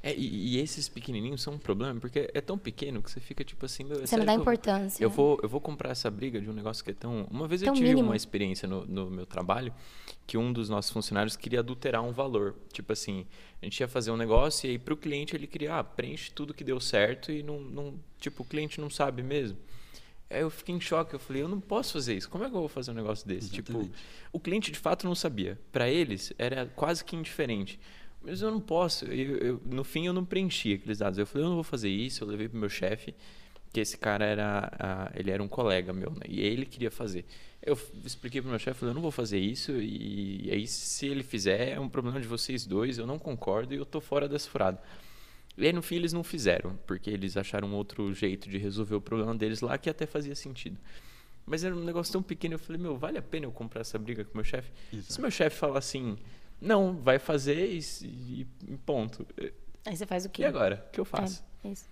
E esses pequenininhos são um problema, porque é tão pequeno que você fica tipo assim... Você não dá importância. Eu vou comprar essa briga de um negócio que é tão... Uma vez eu tive uma experiência no meu trabalho que um dos nossos funcionários queria adulterar um valor. Tipo assim, a gente ia fazer um negócio e aí para o cliente ele queria, preenche tudo que deu certo e não tipo, o cliente não sabe mesmo. Aí eu fiquei em choque, eu falei, eu não posso fazer isso. Como é que eu vou fazer um negócio desse? Exatamente. Tipo, o cliente de fato não sabia. Para eles era quase que indiferente. Mas eu não posso, no fim eu não preenchi aqueles dados, eu falei, eu não vou fazer isso, eu levei pro meu chefe, que esse cara ele era um colega meu, né? E ele queria fazer. Eu expliquei pro meu chefe, falei, eu não vou fazer isso, e aí se ele fizer é um problema de vocês dois, eu não concordo e eu tô fora dessa furada. E aí no fim eles não fizeram, porque eles acharam outro jeito de resolver o problema deles lá, que até fazia sentido. Mas era um negócio tão pequeno, eu falei, meu, vale a pena eu comprar essa briga com o meu chefe? Se meu chefe falar assim... Não, vai fazer e ponto. Aí você faz o quê? E agora? O que eu faço? Isso.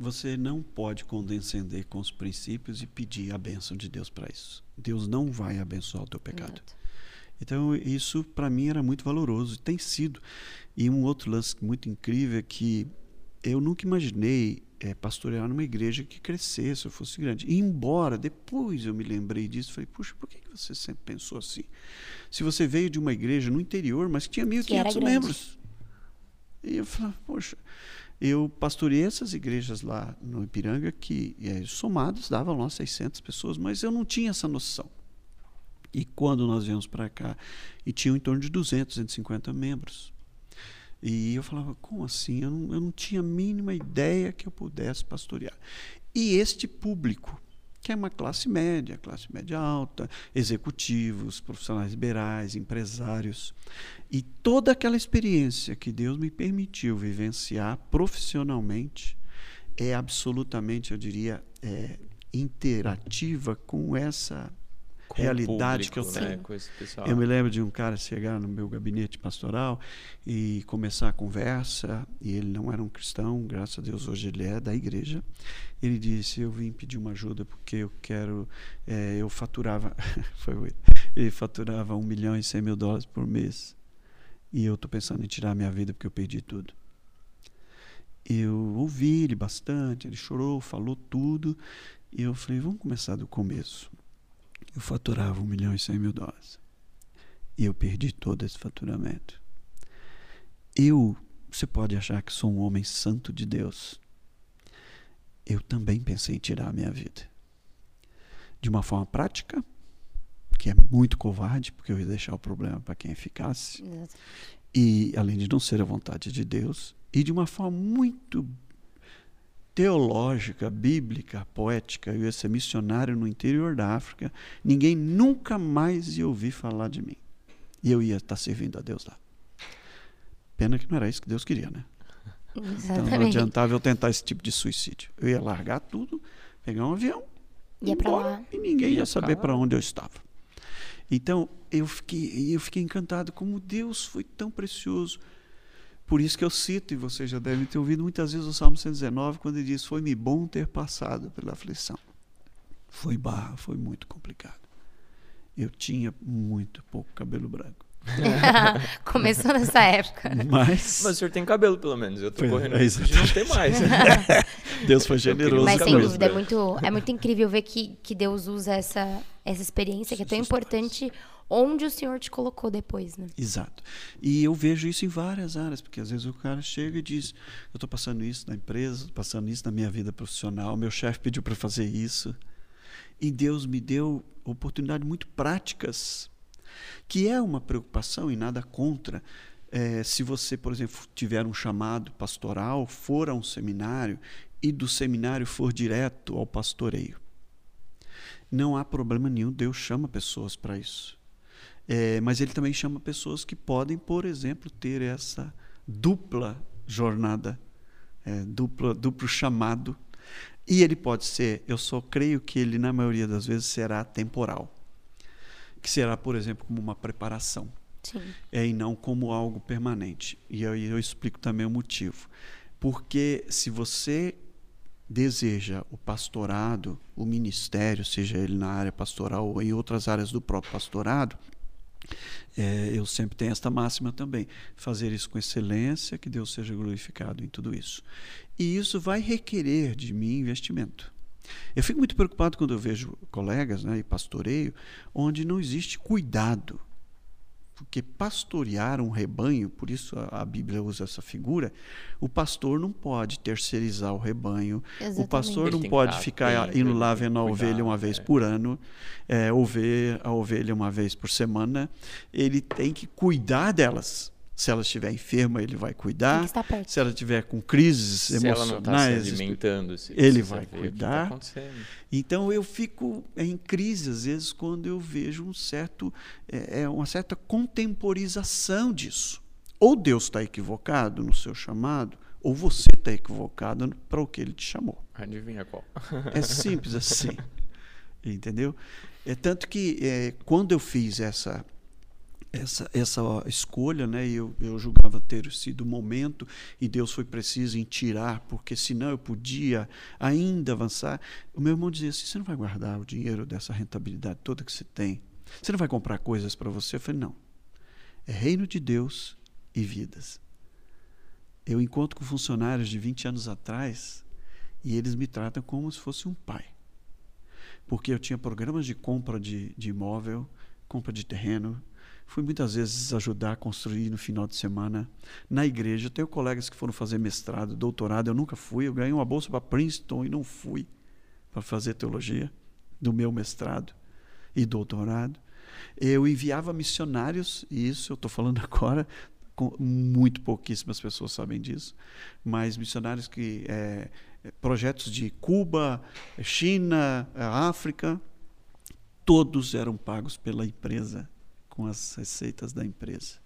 Você não pode condescender com os princípios e pedir a bênção de Deus para isso. Deus não vai abençoar o teu pecado. Exato. Então, isso para mim era muito valoroso. Tem sido. E um outro lance muito incrível é que eu nunca imaginei pastorear numa igreja que crescesse, fosse grande. E embora, depois eu me lembrei disso, falei, puxa, por que você sempre pensou assim? Se você veio de uma igreja no interior, mas que tinha 1.500 membros. E eu falei, poxa, eu pastoreei essas igrejas lá no Ipiranga, que somados davam lá 600 pessoas, mas eu não tinha essa noção. E quando nós viemos para cá, e tinham em torno de 200, 250 membros. E eu falava, como assim? Eu não tinha a mínima ideia que eu pudesse pastorear. E este público, que é uma classe média alta, executivos, profissionais liberais, empresários. E toda aquela experiência que Deus me permitiu vivenciar profissionalmente é absolutamente, eu diria, interativa com essa... realidade público, que eu tenho. Né? Com esse pessoal. Eu me lembro de um cara chegar no meu gabinete pastoral e começar a conversa, e ele não era um cristão, graças a Deus hoje ele é da igreja. Ele disse, eu vim pedir uma ajuda porque eu quero, eu faturava, ele faturava $1.100.000 por mês, e eu estou pensando em tirar a minha vida porque eu perdi tudo. Eu ouvi ele bastante, ele chorou, falou tudo, e eu falei, vamos começar do começo. Eu faturava $1.100.000 e eu perdi todo esse faturamento. Você pode achar que sou um homem santo de Deus. Eu também pensei em tirar a minha vida. De uma forma prática, que é muito covarde, porque eu ia deixar o problema para quem ficasse. E além de não ser a vontade de Deus, e de uma forma muito teológica, bíblica, poética, eu ia ser missionário no interior da África, ninguém nunca mais ia ouvir falar de mim. E eu ia estar servindo a Deus lá. Pena que não era isso que Deus queria, né? Exatamente. Então não adiantava eu tentar esse tipo de suicídio. Eu ia largar tudo, pegar um avião, ia embora, e ninguém ia saber para onde eu estava. Então eu fiquei encantado como Deus foi tão precioso. Por isso que eu cito, e vocês já devem ter ouvido muitas vezes o Salmo 119, quando ele diz, foi-me bom ter passado pela aflição. Foi barra, foi muito complicado. Eu tinha muito pouco cabelo branco. Começou nessa época. Mas o senhor tem cabelo, pelo menos. Eu estou correndo risco de não ter mais. Deus foi generoso. Mas sem dúvida, é muito incrível ver que Deus usa essa experiência que é tão importante... onde o Senhor te colocou depois, né? Exato. E eu vejo isso em várias áreas, porque às vezes o cara chega e diz, eu estou passando isso na empresa, estou passando isso na minha vida profissional, meu chefe pediu para fazer isso. E Deus me deu oportunidades muito práticas, que é uma preocupação e nada contra. Se você, por exemplo, tiver um chamado pastoral, for a um seminário, e do seminário for direto ao pastoreio. Não há problema nenhum, Deus chama pessoas para isso. Mas ele também chama pessoas que podem, por exemplo, ter essa dupla jornada, duplo chamado. E ele pode ser, eu só creio que ele, na maioria das vezes, será temporal. Que será, por exemplo, como uma preparação. Sim. E não como algo permanente. E aí eu explico também o motivo. Porque se você deseja o pastorado, o ministério, seja ele na área pastoral ou em outras áreas do próprio pastorado, eu sempre tenho esta máxima também, fazer isso com excelência, que Deus seja glorificado em tudo isso. E isso vai requerer de mim investimento. Eu fico muito preocupado quando eu vejo colegas, né, e pastoreio, onde não existe cuidado, porque pastorear um rebanho, por isso a Bíblia usa essa figura, o pastor não pode terceirizar o rebanho. Exatamente. O pastor não pode ficar indo lá vendo a ovelha uma vez por ano, ou ver a ovelha uma vez por semana. Ele tem que cuidar delas. Se ela estiver enferma, ele vai cuidar. Se ela estiver com crises emocionais, ela não tá se alimentando, ele vai cuidar. Tá, então eu fico em crise às vezes quando eu vejo uma certa contemporização disso. Ou Deus está equivocado no seu chamado, ou você está equivocado para o que ele te chamou. Adivinha qual? É simples assim, entendeu? É tanto que quando eu fiz essa escolha, né, eu julgava ter sido o momento, e Deus foi preciso em tirar, porque senão eu podia ainda avançar. O meu irmão dizia assim, você não vai guardar o dinheiro dessa rentabilidade toda que você tem? Você não vai comprar coisas para você? Eu falei, não. É reino de Deus e vidas. Eu encontro com funcionários de 20 anos atrás E eles me tratam como se fosse um pai. Porque eu tinha programas de compra de imóvel, compra de terreno. Fui muitas vezes ajudar a construir no final de semana. Na igreja, eu tenho colegas que foram fazer mestrado, doutorado. Eu nunca fui. Eu ganhei uma bolsa para Princeton e não fui para fazer teologia do meu mestrado e doutorado. Eu enviava missionários, e isso eu estou falando agora, muito pouquíssimas pessoas sabem disso, mas missionários que... projetos de Cuba, China, África, todos eram pagos pela empresa, com as receitas da empresa.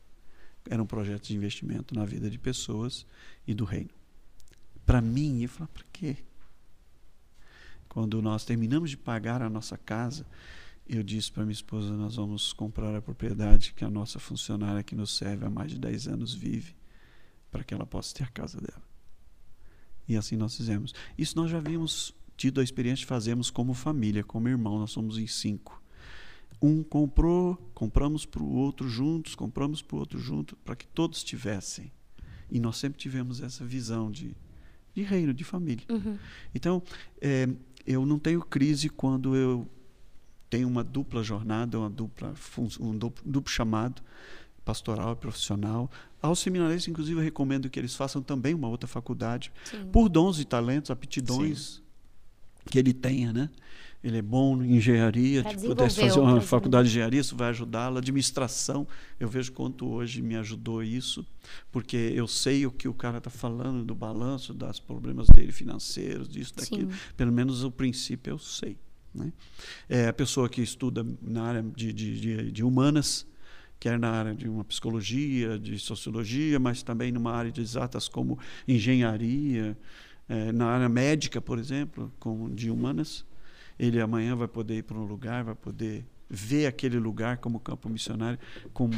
Eram projetos de investimento na vida de pessoas e do reino. Para mim, eu falava, para quê? Quando nós terminamos de pagar a nossa casa, eu disse para minha esposa, nós vamos comprar a propriedade que a nossa funcionária que nos serve há mais de 10 anos vive, para que ela possa ter a casa dela. E assim nós fizemos. Isso nós já havíamos tido a experiência de fazermos como família, como irmão. Nós somos em 5. Um comprou, compramos para o outro juntos, compramos para o outro junto, para que todos tivessem. E nós sempre tivemos essa visão de reino, de família. Uhum. Então, eu não tenho crise quando eu tenho uma dupla jornada, um duplo chamado, pastoral e profissional. Aos seminaristas, inclusive, eu recomendo que eles façam também uma outra faculdade, sim, por dons e talentos, aptidões, sim, que ele tenha, né? Ele é bom em engenharia, se pudesse fazer uma faculdade de engenharia, isso vai ajudá-lo. Administração, eu vejo quanto hoje me ajudou isso, porque eu sei o que o cara está falando do balanço, dos problemas dele financeiros, disso, daquilo. Sim. Pelo menos o princípio eu sei, né? A pessoa que estuda na área de humanas, quer na área de uma psicologia, de sociologia, mas também numa área de exatas como engenharia, na área médica, por exemplo, como de humanas, ele amanhã vai poder ir para um lugar, vai poder ver aquele lugar como campo missionário, com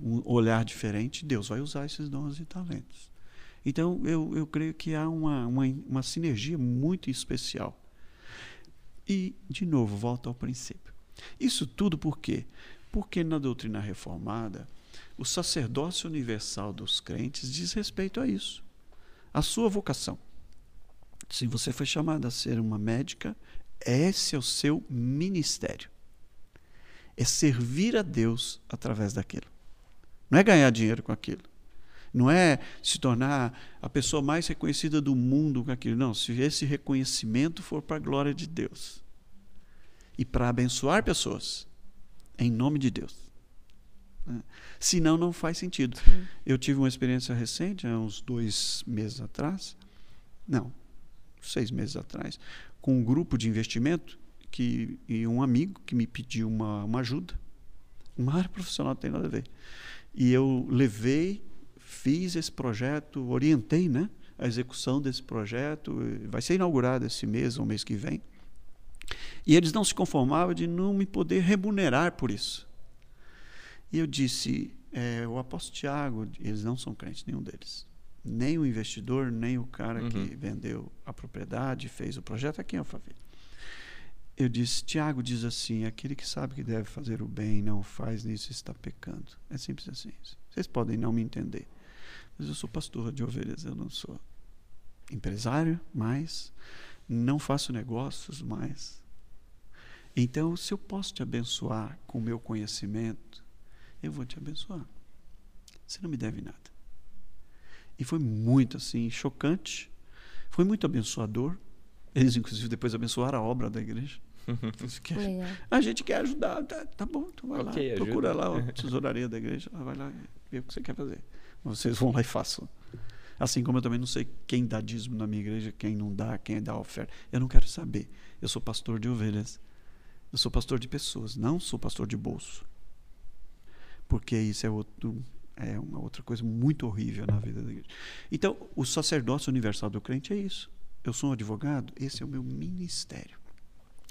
um olhar diferente. Deus vai usar esses dons e talentos. Então, eu creio que há uma sinergia muito especial. E, de novo, volto ao princípio. Isso tudo por quê? Porque na doutrina reformada, o sacerdócio universal dos crentes diz respeito a isso, a sua vocação. Se você foi chamada a ser uma médica, esse é o seu ministério. É servir a Deus através daquilo. Não é ganhar dinheiro com aquilo. Não é se tornar a pessoa mais reconhecida do mundo com aquilo. Não, se esse reconhecimento for para a glória de Deus e para abençoar pessoas, em nome de Deus. Senão, não faz sentido. Sim. Eu tive uma experiência recente, há uns 2 meses atrás, não, 6 meses atrás, com um grupo de investimento e um amigo que me pediu uma ajuda. Uma área profissional não tem nada a ver. E eu levei, fiz esse projeto, orientei, né, a execução desse projeto. Vai ser inaugurado esse mês ou mês que vem. E eles não se conformavam de não me poder remunerar por isso. E eu disse, o apóstolo Tiago, eles não são crentes, nenhum deles. Nem o investidor, nem o cara que vendeu a propriedade, fez o projeto, aqui em Alphaville. Eu disse, Tiago diz assim, aquele que sabe que deve fazer o bem e não faz nisso está pecando. É simples assim. Vocês podem não me entender. Mas eu sou pastor de ovelhas, eu não sou empresário, mas... não faço negócios mais. Então, se eu posso te abençoar com o meu conhecimento, eu vou te abençoar. Você não me deve nada. E foi muito assim, chocante. Foi muito abençoador. Eles, inclusive, depois abençoaram a obra da igreja. A gente quer ajudar. Tá bom, então vai lá. Okay, procura ajuda lá a tesouraria da igreja. Vai lá ver o que você quer fazer. Vocês vão lá e façam. Assim como eu também não sei quem dá dízimo na minha igreja, quem não dá, quem dá oferta. Eu não quero saber. Eu sou pastor de ovelhas. Eu sou pastor de pessoas, não sou pastor de bolso. Porque isso é uma outra coisa muito horrível na vida da igreja. Então, o sacerdócio universal do crente é isso. Eu sou um advogado, esse é o meu ministério.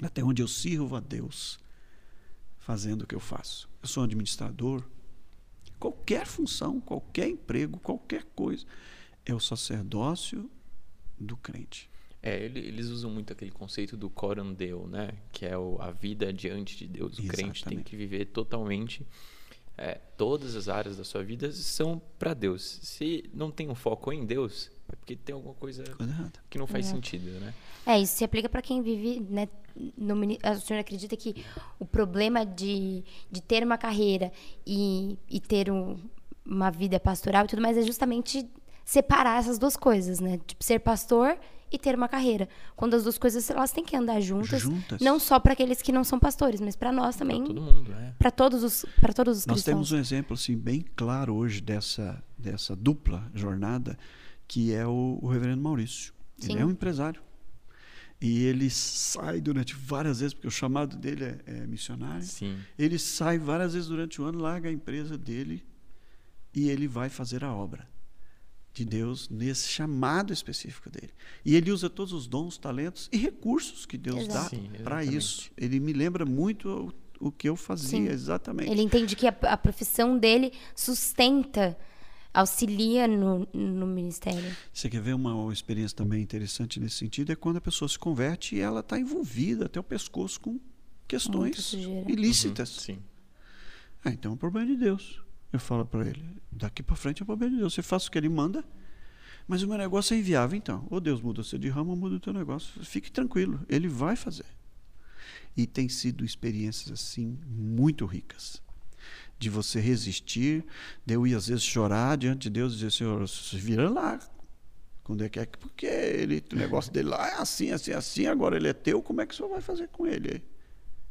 Até onde eu sirvo a Deus, fazendo o que eu faço. Eu sou um administrador. Qualquer função, qualquer emprego, qualquer coisa... é o sacerdócio do crente. Eles usam muito aquele conceito do coram Deo, né? Que é a vida diante de Deus. O exatamente. Crente tem que viver totalmente... todas as áreas da sua vida são para Deus. Se não tem um foco em Deus, é porque tem alguma coisa que não faz sentido, né? É, isso se aplica para quem vive, né? No, o senhor acredita que o problema de ter uma carreira e ter uma vida pastoral e tudo mais é justamente separar essas duas coisas, né? Tipo, ser pastor e ter uma carreira. Quando as duas coisas, elas têm que andar juntas. Não só para aqueles que não são pastores, mas para nós também. Para todo mundo, né? Para todos os cristãos. Nós temos um exemplo assim, bem claro hoje dessa dupla jornada, que é o reverendo Maurício. Sim. Ele é um empresário. E ele sai durante várias vezes, porque o chamado dele é missionário. Sim. Ele sai várias vezes durante o ano, larga a empresa dele e ele vai fazer a obra de Deus nesse chamado específico dele. E ele usa todos os dons, talentos e recursos que Deus dá para isso. Ele me lembra muito o que eu fazia, exatamente. Ele entende que a profissão dele sustenta, auxilia no ministério. Você quer ver uma experiência também interessante nesse sentido? É quando a pessoa se converte e ela está envolvida até o pescoço com questões ilícitas. Sim. Ah, então é um problema de Deus. Eu falo para ele, daqui para frente é problema de Deus, você faz o que ele manda, mas o meu negócio é inviável, então. Ou Deus muda você de ramo, ou muda o teu negócio. Fique tranquilo, ele vai fazer. E tem sido experiências assim muito ricas, de você resistir, de eu ir às vezes chorar diante de Deus e dizer, Senhor, se vira lá, quando é que é, porque o negócio dele lá é assim, assim, assim, agora ele é teu, como é que o Senhor vai fazer com ele?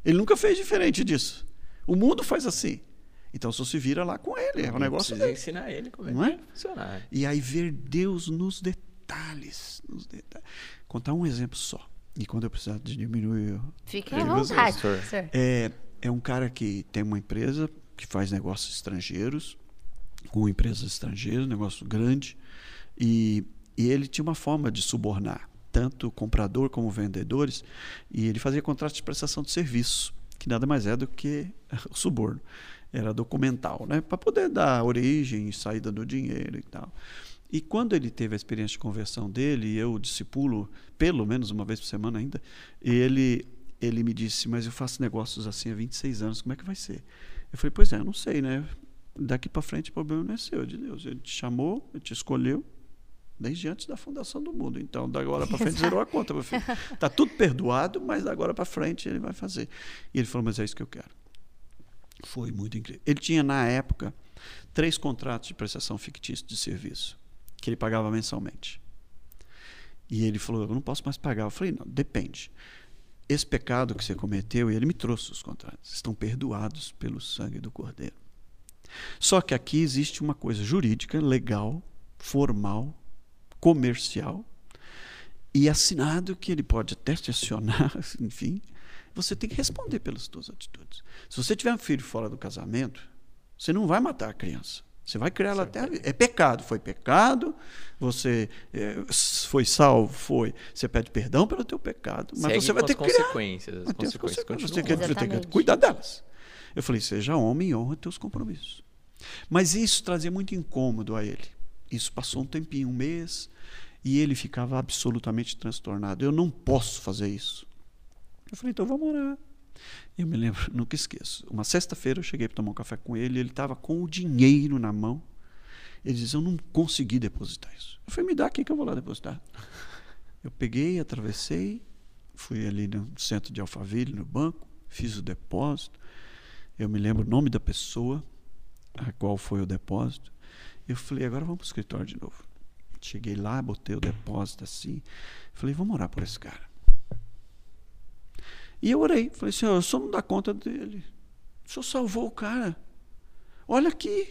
Ele nunca fez diferente disso. O mundo faz assim. Então, só se vira lá com ele. É um negócio dele. Ensinar ele como é que funcionar. E aí ver Deus nos detalhes. Contar um exemplo só. E quando eu precisar diminuir... Fique à vontade, professor. É um cara que tem uma empresa que faz negócios estrangeiros, com empresas estrangeiras, um negócio grande. E ele tinha uma forma de subornar, tanto comprador como vendedores. E ele fazia contrato de prestação de serviço, que nada mais é do que o suborno. Era documental, né? Para poder dar origem e saída do dinheiro e tal. E quando ele teve a experiência de conversão dele, e eu discipulo pelo menos uma vez por semana ainda, ele me disse, mas eu faço negócios assim há 26 anos, como é que vai ser? Eu falei, pois é, eu não sei, né? Daqui para frente o problema não é seu, é de Deus. Ele te chamou, ele te escolheu, desde antes da fundação do mundo. Então, da agora para frente, zerou a conta, meu filho. Está tudo perdoado, mas da agora para frente ele vai fazer. E ele falou, mas é isso que eu quero. Foi muito incrível. Ele tinha, na época, 3 contratos de prestação fictícia de serviço, que ele pagava mensalmente. E ele falou, eu não posso mais pagar. Eu falei, não, depende. Esse pecado que você cometeu, e ele me trouxe os contratos, estão perdoados pelo sangue do Cordeiro. Só que aqui existe uma coisa jurídica, legal, formal, comercial, e assinado que ele pode até te acionar, enfim... Você tem que responder pelas suas atitudes. Se você tiver um filho fora do casamento, você não vai matar a criança. Você vai criar ela até a vida. É pecado, foi pecado. Você foi salvo, foi. Você pede perdão pelo teu pecado, mas segue, você vai ter que criar. As consequências. Você tem que cuidar delas. Eu falei, seja homem e honra teus compromissos. Mas isso trazia muito incômodo a ele. Isso passou um tempinho, um mês, e ele ficava absolutamente transtornado. Eu não posso fazer isso. Eu falei, então vamos orar. Eu me lembro, nunca esqueço. Uma sexta-feira eu cheguei para tomar um café com ele. Ele estava com o dinheiro na mão. Ele disse, eu não consegui depositar isso. Eu falei, me dá aqui que eu vou lá depositar. Eu peguei, atravessei. Fui ali no centro de Alphaville, no banco. Fiz o depósito. Eu me lembro o nome da pessoa a qual foi o depósito. Eu falei, agora vamos para o escritório de novo. Cheguei lá, botei o depósito assim. Falei, vamos orar por esse cara. E eu orei, falei, Senhor, o Senhor não dá conta dele. O Senhor salvou o cara. Olha aqui,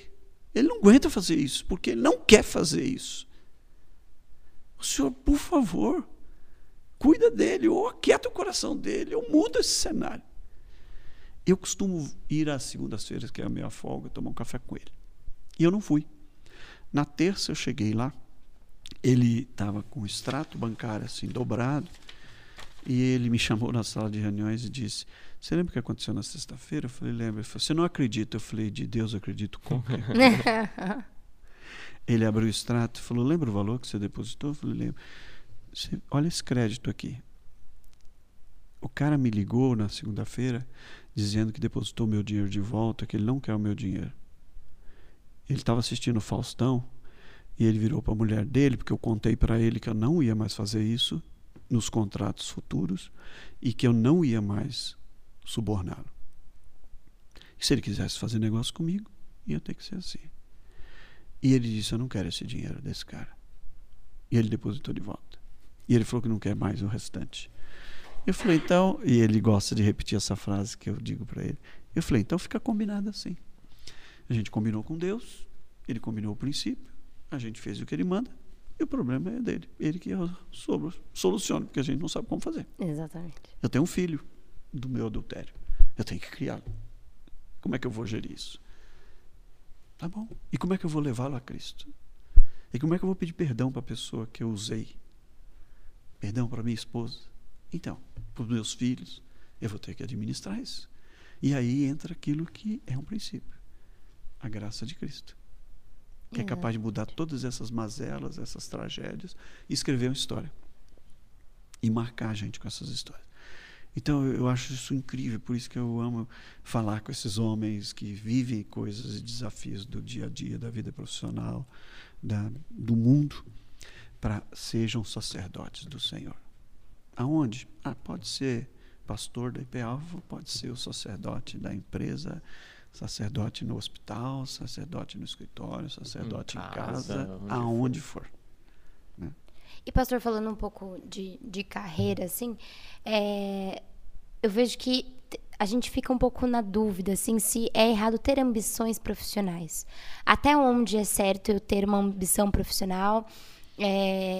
ele não aguenta fazer isso, porque ele não quer fazer isso. O Senhor, por favor, cuida dele, ou aquieta o coração dele, ou muda esse cenário. Eu costumo ir às segundas-feiras, que é a minha folga, tomar um café com ele. E eu não fui. Na terça eu cheguei lá, ele estava com o extrato bancário assim dobrado, e ele me chamou na sala de reuniões e disse, você lembra o que aconteceu na sexta-feira? Eu falei, lembro. Ele falou, você não acredita? Eu falei, de Deus eu acredito qualquer coisa. Ele abriu o extrato e falou, lembra o valor que você depositou? Eu falei, lembro. Olha esse crédito aqui. O cara me ligou na segunda-feira dizendo que depositou meu dinheiro de volta, que ele não quer o meu dinheiro. Ele estava assistindo o Faustão E ele virou para a mulher dele, porque eu contei para ele que eu não ia mais fazer isso nos contratos futuros e que eu não ia mais suborná-lo. E se ele quisesse fazer negócio comigo, ia ter que ser assim. E ele disse, eu não quero esse dinheiro desse cara. E ele depositou de volta. E ele falou que não quer mais o restante. Eu falei, então... E ele gosta de repetir essa frase que eu digo para ele. Eu falei, então fica combinado assim. A gente combinou com Deus, ele combinou o princípio, a gente fez o que ele manda, e o problema é dele. Ele que soluciona, porque a gente não sabe como fazer. Exatamente. Eu tenho um filho do meu adultério. Eu tenho que criá-lo. Como é que eu vou gerir isso? Tá bom. E como é que eu vou levá-lo a Cristo? E como é que eu vou pedir perdão para a pessoa que eu usei? Perdão para minha esposa? Então, para os meus filhos, eu vou ter que administrar isso. E aí entra aquilo que é um princípio. A graça de Cristo. Que é capaz de mudar todas essas mazelas, essas tragédias, e escrever uma história. E marcar a gente com essas histórias. Então, eu acho isso incrível. Por isso que eu amo falar com esses homens que vivem coisas e desafios do dia a dia, da vida profissional, do mundo, para sejam sacerdotes do Senhor. Aonde? Ah, pode ser pastor da IP Alpha, pode ser o sacerdote da empresa, sacerdote no hospital, sacerdote no escritório, sacerdote em casa, aonde for. Né? E pastor, falando um pouco de carreira, assim, eu vejo que a gente fica um pouco na dúvida, assim, se é errado ter ambições profissionais. Até onde é certo eu ter uma ambição profissional,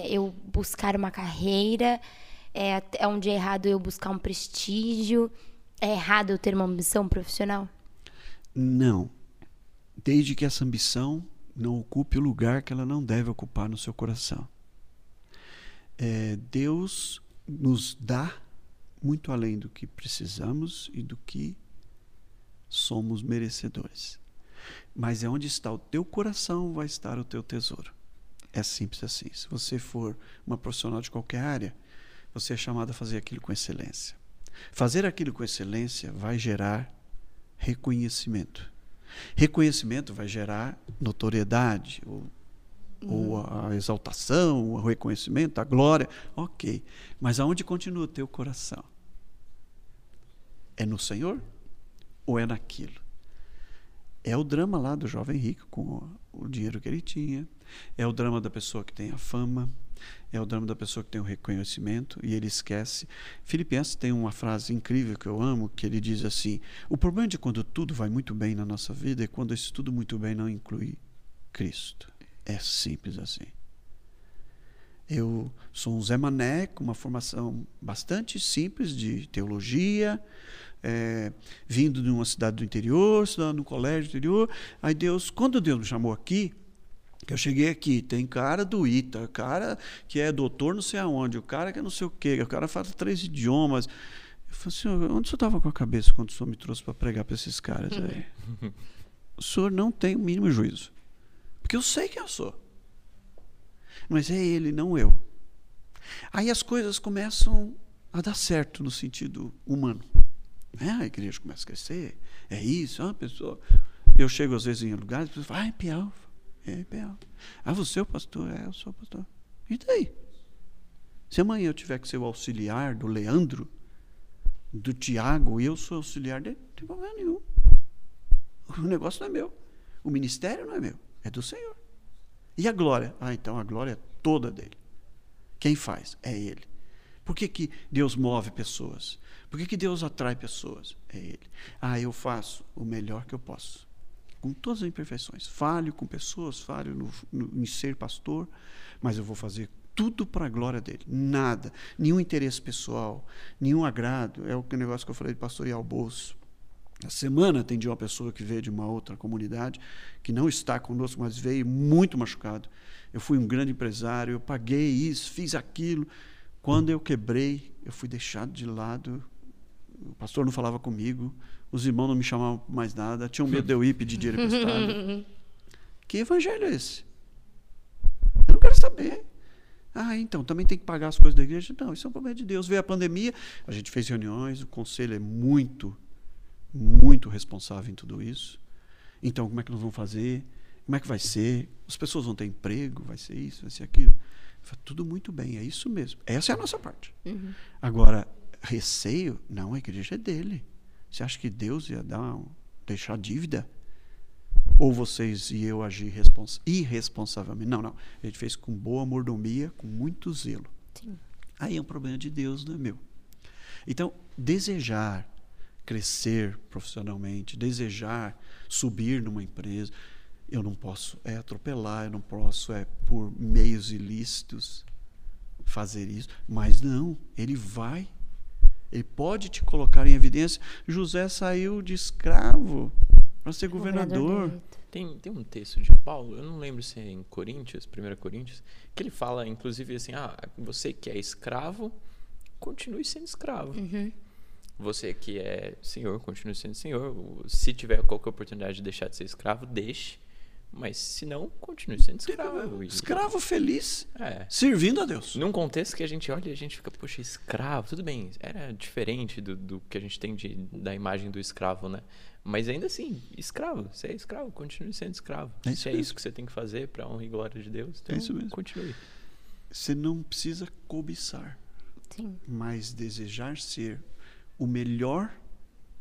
eu buscar uma carreira, até onde é errado eu buscar um prestígio, é errado eu ter uma ambição profissional? Não, desde que essa ambição não ocupe o lugar que ela não deve ocupar no seu coração. Deus nos dá muito além do que precisamos e do que somos merecedores. Mas é onde está o teu coração, vai estar o teu tesouro. É simples assim. Se você for uma profissional de qualquer área, você é chamado a fazer aquilo com excelência. Fazer aquilo com excelência vai gerar reconhecimento. Reconhecimento vai gerar notoriedade, ou a exaltação, o reconhecimento, a glória, ok. Mas aonde continua o teu coração? É no Senhor ou é naquilo? É o drama lá do jovem rico com o dinheiro que ele tinha, é o drama da pessoa que tem a fama, é o drama da pessoa que tem o reconhecimento e ele esquece. Filipenses tem uma frase incrível que eu amo, que ele diz assim, o problema de quando tudo vai muito bem na nossa vida é quando esse tudo muito bem não inclui Cristo. É simples assim. Eu sou um Zé Mané com uma formação bastante simples de teologia, vindo de uma cidade do interior, estudando no colégio do interior. Aí quando Deus me chamou aqui, que eu cheguei aqui, tem cara do ITA, cara que é doutor não sei aonde, o cara que é não sei o quê, o cara fala 3 idiomas. Eu falei, senhor, onde o senhor estava com a cabeça quando o senhor me trouxe para pregar para esses caras aí? O senhor não tem o mínimo juízo. Porque eu sei quem eu sou. Mas é ele, não eu. Aí as coisas começam a dar certo no sentido humano. A igreja começa a crescer, é isso, é uma pessoa. Eu chego às vezes em lugares e a pessoa fala, IP Alpha, IP Alpha. Ah, você é o pastor? Eu sou o pastor. E daí? Se amanhã eu tiver que ser o auxiliar do Leandro, do Tiago, e eu sou auxiliar dele, não tem problema nenhum. O negócio não é meu. O ministério não é meu. É do Senhor. E a glória? Ah, então a glória é toda dele. Quem faz? É ele. Por que que Deus move pessoas? Por que que Deus atrai pessoas? É ele. Ah, eu faço o melhor que eu posso. Com todas as imperfeições. Falho com pessoas, falho em ser pastor, mas eu vou fazer tudo para a glória dele. Nada. Nenhum interesse pessoal, nenhum agrado. É o negócio que eu falei de pastorear o bolso. Na semana atendi uma pessoa que veio de uma outra comunidade, que não está conosco, mas veio muito machucado. Eu fui um grande empresário, eu paguei isso, fiz aquilo. Quando eu quebrei, eu fui deixado de lado, o pastor não falava comigo, os irmãos não me chamavam por mais nada, tinham medo de eu ir pedir dinheiro emprestado. Que evangelho é esse? Eu não quero saber. Ah, então, também tem que pagar as coisas da igreja? Não, isso é um problema de Deus. Veio a pandemia, a gente fez reuniões, o conselho é muito responsável em tudo isso. Então, como é que nós vamos fazer? Como é que vai ser? As pessoas vão ter emprego? Vai ser isso? Vai ser aquilo? Falo, tudo muito bem, é isso mesmo. Essa é a nossa parte. Uhum. Agora, receio? Não, a igreja é dele. Você acha que Deus ia dar deixar dívida? Ou vocês e eu agir irresponsavelmente? Não, não. A gente fez com boa mordomia, com muito zelo. Sim. Aí é um problema de Deus, não é meu. Então, desejar crescer profissionalmente, desejar subir numa empresa, eu não posso atropelar, eu não posso por meios ilícitos fazer isso. Mas não, ele vai, ele pode te colocar em evidência. José saiu de escravo para ser governador. Tem um texto de Paulo, eu não lembro se é em Coríntios, 1 Coríntios, que ele fala, inclusive, assim, você que é escravo, continue sendo escravo. Uhum. Você que é senhor, continue sendo senhor. Se tiver qualquer oportunidade de deixar de ser escravo, deixe. Mas se não, continue sendo escravo. Escravo feliz, servindo a Deus. Num contexto que a gente olha e a gente fica, poxa, escravo, tudo bem. Era diferente do que a gente tem da imagem do escravo, né? Mas ainda assim, escravo. Você é escravo, continue sendo escravo. Se é isso que você tem que fazer para a honra e glória de Deus, então é isso mesmo. Continue. Você não precisa cobiçar. Sim. Mas desejar ser o melhor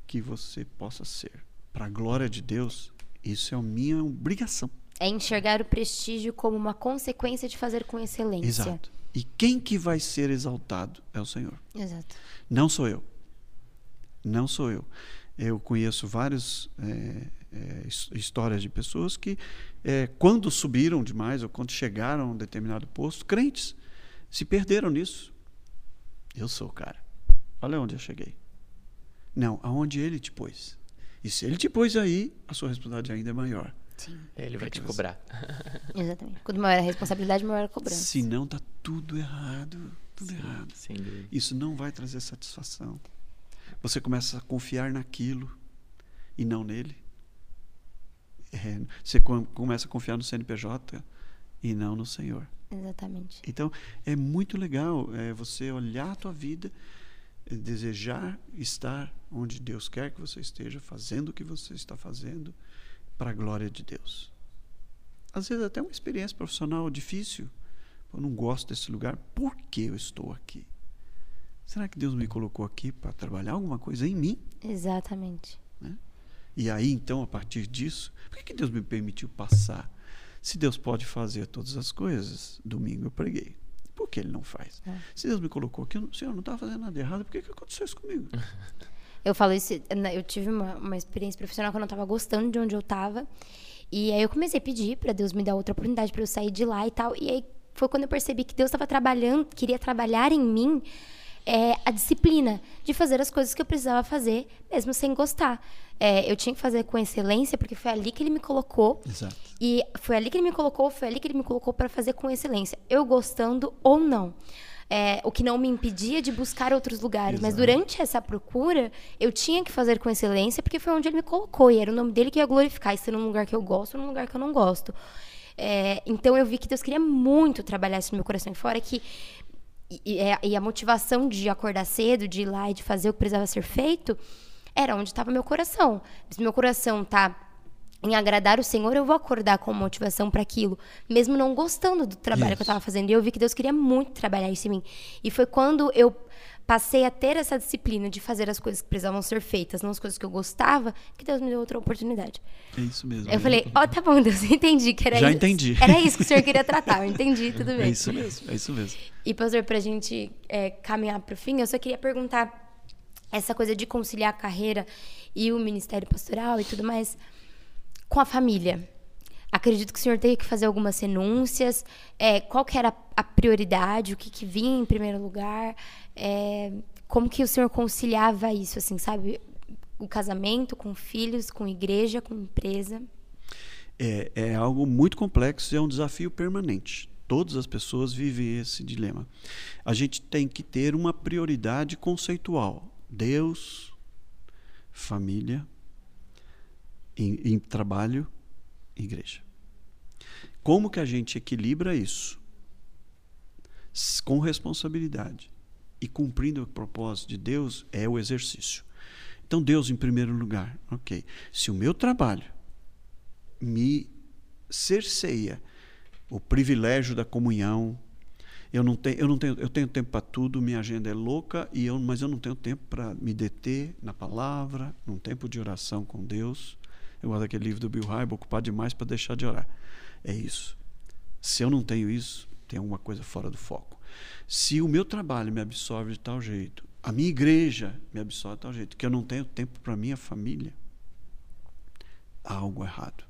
que você possa ser. Para a glória de Deus, isso é a minha obrigação. É enxergar o prestígio como uma consequência de fazer com excelência. Exato. E quem que vai ser exaltado é o Senhor. Exato. Não sou eu. Não sou eu. Eu conheço várias histórias de pessoas que, quando subiram demais ou quando chegaram a um determinado posto, crentes se perderam nisso. Eu sou o cara. Olha onde eu cheguei. Não, aonde ele te pôs. E se ele te pôs aí, a sua responsabilidade ainda é maior. Sim. Ele vai te cobrar. Exatamente. Quanto maior a responsabilidade, maior a cobrança. Se não, está tudo errado. Tudo errado. Sim. Isso não vai trazer satisfação. Você começa a confiar naquilo e não nele. Você começa a confiar no CNPJ e não no Senhor. Exatamente. Então, é muito legal você olhar a tua vida, desejar estar onde Deus quer que você esteja, fazendo o que você está fazendo para a glória de Deus. Às vezes até uma experiência profissional difícil. Eu não gosto desse lugar. Por que eu estou aqui? Será que Deus me colocou aqui para trabalhar alguma coisa em mim? Exatamente. Né? E aí, então, a partir disso, por que Deus me permitiu passar? Se Deus pode fazer todas as coisas, domingo eu preguei. Por que ele não faz? Se Deus me colocou aqui, o Senhor não estava fazendo nada errado, por que aconteceu isso comigo? Eu falo isso, eu tive uma experiência profissional que eu não estava gostando de onde eu estava. E aí eu comecei a pedir para Deus me dar outra oportunidade para eu sair de lá e tal. E aí foi quando eu percebi que Deus estava trabalhando, queria trabalhar em mim a disciplina de fazer as coisas que eu precisava fazer, mesmo sem gostar. Eu tinha que fazer com excelência, porque foi ali que ele me colocou. Exato. E foi ali que ele me colocou para fazer com excelência, eu gostando ou não. O que não me impedia de buscar outros lugares. Exato. Mas durante essa procura, eu tinha que fazer com excelência, porque foi onde ele me colocou, e era o nome dele que eu ia glorificar, estando num lugar que eu gosto ou num lugar que eu não gosto. Então eu vi que Deus queria muito trabalhar isso no meu coração, e fora que e a motivação de acordar cedo, de ir lá e de fazer o que precisava ser feito, era onde estava meu coração. Se meu coração está em agradar o Senhor, eu vou acordar com motivação para aquilo, mesmo não gostando do trabalho que eu estava fazendo. E eu vi que Deus queria muito trabalhar isso em mim. E foi quando eu passei a ter essa disciplina de fazer as coisas que precisavam ser feitas, não as coisas que eu gostava, que Deus me deu outra oportunidade. É isso mesmo. Eu falei, tá bom, Deus, entendi que era isso. Já entendi. Era isso que o Senhor queria tratar, eu entendi, tudo bem. É isso mesmo, é isso mesmo. E, pastor, para a gente caminhar para o fim, eu só queria perguntar essa coisa de conciliar a carreira e o ministério pastoral e tudo mais com a família. Acredito que o senhor teve que fazer algumas renúncias. Qual que era a prioridade? O que vinha em primeiro lugar? Como que o senhor conciliava isso, assim, sabe? O casamento, com filhos, com igreja, com empresa? É algo muito complexo e é um desafio permanente. Todas as pessoas vivem esse dilema. A gente tem que ter uma prioridade conceitual. Deus, família, em trabalho, igreja. Como que a gente equilibra isso? Com responsabilidade e cumprindo o propósito de Deus é o exercício. Então, Deus em primeiro lugar. Ok. Se o meu trabalho me cerceia o privilégio da comunhão. Eu tenho tempo para tudo, minha agenda é louca, mas eu não tenho tempo para me deter na palavra, num tempo de oração com Deus. Eu gosto daquele livro do Bill Hybels, Ocupado Demais para Deixar de Orar. É isso. Se eu não tenho isso, tem alguma coisa fora do foco. Se o meu trabalho me absorve de tal jeito, a minha igreja me absorve de tal jeito, que eu não tenho tempo para a minha família, há algo errado.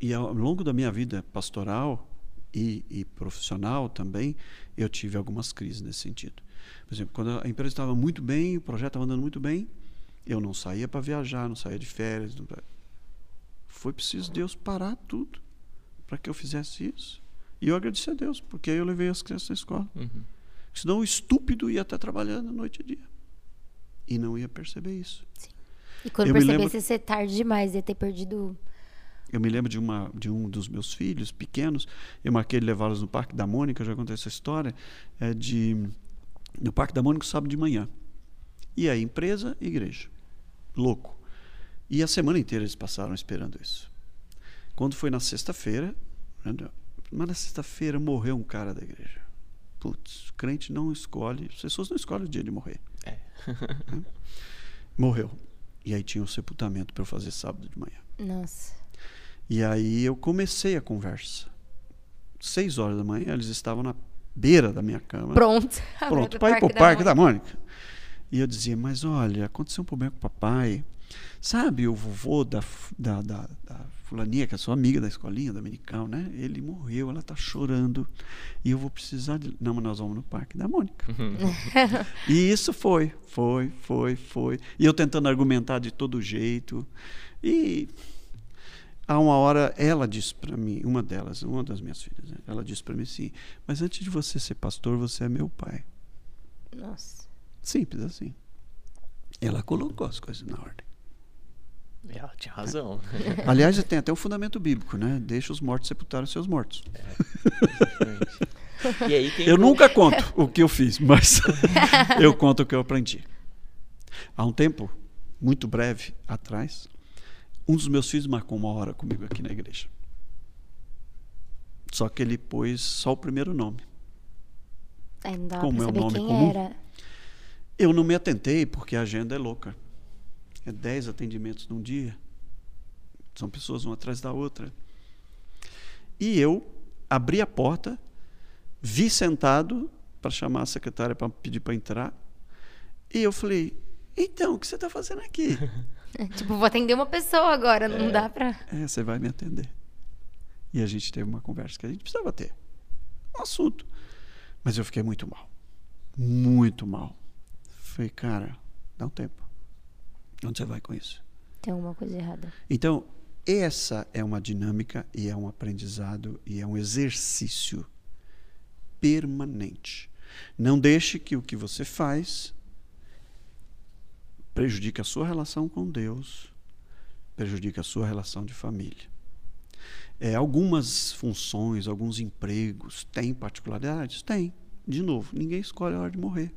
E ao longo da minha vida pastoral e profissional também, eu tive algumas crises nesse sentido. Por exemplo, quando a empresa estava muito bem, o projeto estava andando muito bem, eu não saía para viajar, não saía de férias. Foi preciso Deus parar tudo para que eu fizesse isso. E eu agradeci a Deus, porque aí eu levei as crianças na escola. Uhum. Senão o estúpido ia estar trabalhando noite e dia. E não ia perceber isso. Sim. E quando percebesse, ser tarde demais, ia ter perdido... Eu me lembro de um dos meus filhos pequenos. Eu marquei de levá-los no Parque da Mônica, eu já contei essa história. No Parque da Mônica, sábado de manhã. E aí, empresa e igreja. Louco. E a semana inteira eles passaram esperando isso. Quando foi na sexta-feira, mas na sexta-feira morreu um cara da igreja. Putz, crente não escolhe, as pessoas não escolhem o dia de morrer. É. Morreu. E aí tinha um sepultamento para eu fazer sábado de manhã. Nossa. E aí eu comecei a conversa. 6 horas da manhã, eles estavam na beira da minha cama. Pronto para ir para o Parque da Mônica. E eu dizia, mas olha, aconteceu um problema com o papai. Sabe o vovô da fulaninha, que é sua amiga da escolinha dominical, né? Ele morreu, ela está chorando. E eu vou precisar de... Não, mas nós vamos no Parque da Mônica. E isso foi. E eu tentando argumentar de todo jeito. E há uma hora ela disse para mim, uma das minhas filhas, né? Ela disse para mim assim, mas antes de você ser pastor, você é meu pai. Nossa. Simples assim. Ela colocou as coisas na ordem. Ela tinha razão. É. Aliás, tem até um fundamento bíblico, né? Deixa os mortos sepultarem os seus mortos. É. E aí, eu nunca conto o que eu fiz, mas eu conto o que eu aprendi. Há um tempo, muito breve atrás, um dos meus filhos marcou uma hora comigo aqui na igreja. Só que ele pôs só o primeiro nome. Não, como é o nome comum. Era. Eu não me atentei, porque a agenda é louca. É 10 atendimentos num dia. São pessoas uma atrás da outra. E eu abri a porta, vi sentado para chamar a secretária para pedir para entrar. E eu falei, então, o que você está fazendo aqui? Vou atender uma pessoa agora, não dá para... Você vai me atender. E a gente teve uma conversa que a gente precisava ter. Um assunto. Mas eu fiquei muito mal. Muito mal. Falei, cara, dá um tempo. Onde você vai com isso? Tem alguma coisa errada. Então, essa é uma dinâmica e é um aprendizado e é um exercício permanente. Não deixe que o que você faz prejudique a sua relação com Deus, prejudique a sua relação de família. Algumas funções, alguns empregos têm particularidades? Tem. De novo, ninguém escolhe a hora de morrer.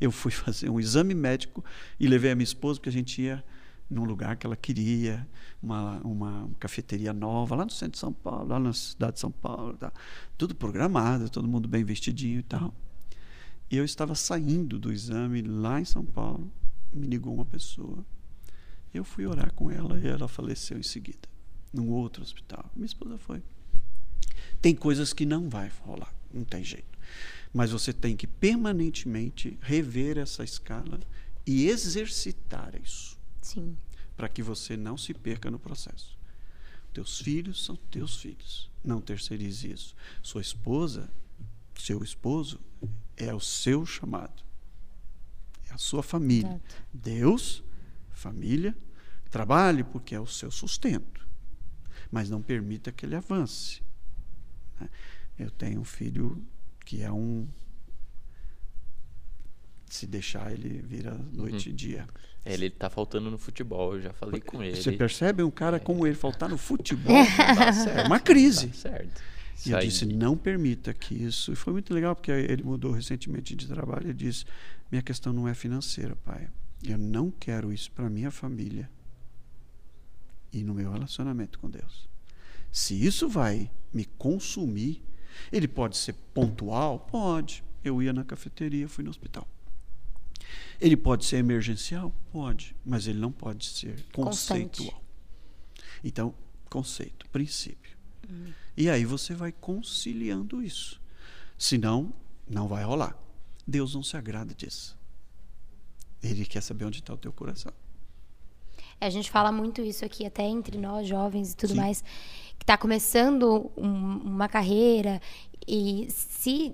Eu fui fazer um exame médico e levei a minha esposa, porque a gente ia num lugar que ela queria, uma cafeteria nova, lá no centro de São Paulo, lá na cidade de São Paulo, tá? Tudo programado, todo mundo bem vestidinho e tal. E eu estava saindo do exame lá em São Paulo, me ligou uma pessoa, eu fui orar com ela e ela faleceu em seguida, num outro hospital. Minha esposa foi. Tem coisas que não vai rolar, não tem jeito. Mas você tem que permanentemente rever essa escala e exercitar isso. Sim. Para que você não se perca no processo. Teus filhos são teus filhos. Não terceirize isso. Sua esposa, seu esposo, é o seu chamado. É a sua família. Exato. Deus, família, trabalhe porque é o seu sustento. Mas não permita que ele avance. Eu tenho um filho... que é um... Se deixar, ele vira noite e dia. Ele tá faltando no futebol, eu já falei com ele. Você percebe um cara como ele faltar no futebol? Tá certo, é uma crise. Tá certo. E eu disse, não permita que isso... E foi muito legal, porque ele mudou recentemente de trabalho e disse, minha questão não é financeira, pai. Eu não quero isso para minha família. e no meu relacionamento com Deus. Se isso vai me consumir, ele pode ser pontual? Pode. Eu ia na cafeteria, fui no hospital. Ele pode ser emergencial? Pode. Mas ele não pode ser conceitual. Constante. Então, conceito, princípio. E aí você vai conciliando isso. Senão, não vai rolar. Deus não se agrada disso. Ele quer saber onde está o teu coração. A gente fala muito isso aqui, até entre nós, jovens e tudo mais, que está começando uma carreira, e se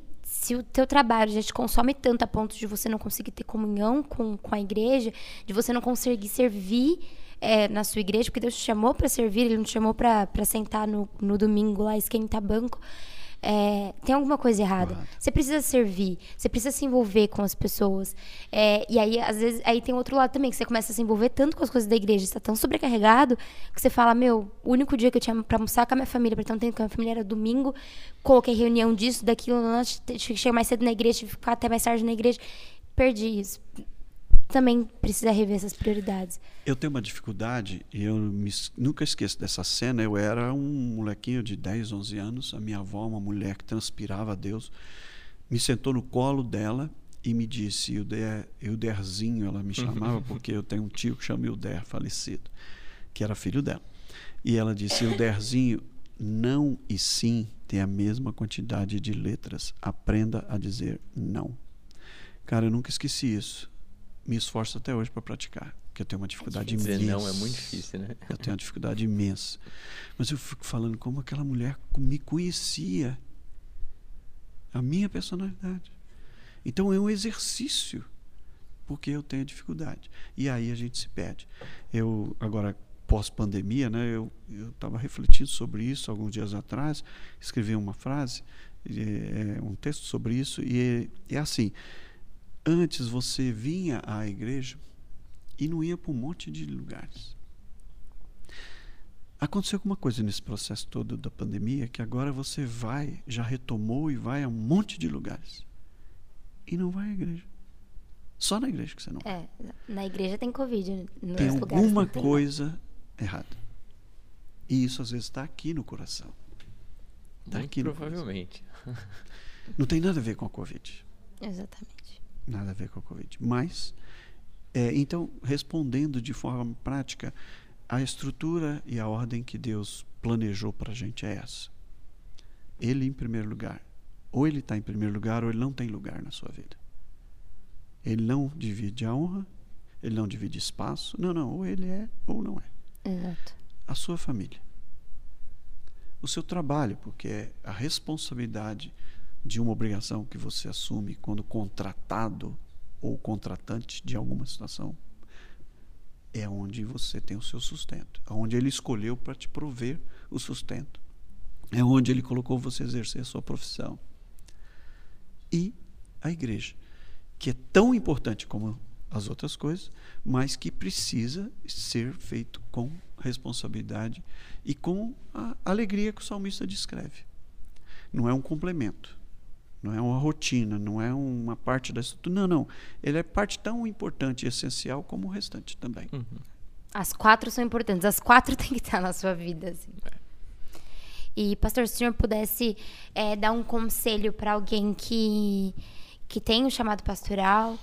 o teu trabalho já te consome tanto a ponto de você não conseguir ter comunhão com a igreja, de você não conseguir servir na sua igreja, porque Deus te chamou para servir, Ele não te chamou para sentar no domingo lá, esquentar banco, tem alguma coisa errada. Claro. Você precisa servir, você precisa se envolver com as pessoas, e aí às vezes aí tem outro lado também, que você começa a se envolver tanto com as coisas da igreja, está tão sobrecarregado que você fala, meu, o único dia que eu tinha para almoçar com a minha família, para tanto tempo com a minha família, era domingo, coloquei reunião disso, daquilo, cheguei mais cedo na igreja, tive que ficar até mais tarde na igreja, perdi isso. Também precisa rever essas prioridades. Eu tenho uma dificuldade, e eu nunca esqueço dessa cena. Eu era um molequinho de 10, 11 anos. A minha avó, uma mulher que transpirava a Deus, me sentou no colo dela e me disse, Euderzinho, ela me chamava, porque eu tenho um tio que chama Euder, falecido, que era filho dela. E ela disse, Euderzinho, não e sim tem a mesma quantidade de letras. Aprenda a dizer não. Cara, eu nunca esqueci isso. Me esforço até hoje para praticar, porque eu tenho uma dificuldade imensa. Dizer não é muito difícil, né? Eu tenho uma dificuldade imensa. Mas eu fico falando como aquela mulher me conhecia, a minha personalidade. Então é um exercício, porque eu tenho dificuldade. E aí a gente se perde. Eu, agora, pós-pandemia, né, eu estava refletindo sobre isso alguns dias atrás, escrevi uma frase, um texto sobre isso, e é assim... Antes você vinha à igreja e não ia para um monte de lugares. Aconteceu alguma coisa nesse processo todo da pandemia, que agora você vai, já retomou e vai a um monte de lugares. E não vai à igreja. Só na igreja que você não vai. Na igreja tem Covid. Tem alguma coisa errada. E isso às vezes está aqui no coração. Tá aqui no coração. Provavelmente. Não tem nada a ver com a Covid. Exatamente. Nada a ver com a Covid. Mas, então, respondendo de forma prática, a estrutura e a ordem que Deus planejou para a gente é essa. Ele em primeiro lugar. Ou ele está em primeiro lugar, ou ele não tem lugar na sua vida. Ele não divide a honra, ele não divide espaço. Não. Ou ele é, ou não é. Exato. A sua família. O seu trabalho, porque é a responsabilidade de uma obrigação que você assume quando contratado ou contratante de alguma situação, é onde você tem o seu sustento, é onde ele escolheu para te prover o sustento, é onde ele colocou você exercer a sua profissão. E a igreja, que é tão importante como as outras coisas, mas que precisa ser feito com responsabilidade e com a alegria que o salmista descreve. Não é um complemento, não é uma rotina, não é uma parte da estrutura. Não. Ele é parte tão importante e essencial como o restante também. Uhum. As quatro são importantes. As quatro têm que estar na sua vida. Assim. E, pastor, se o senhor pudesse dar um conselho para alguém que tem um chamado pastoral,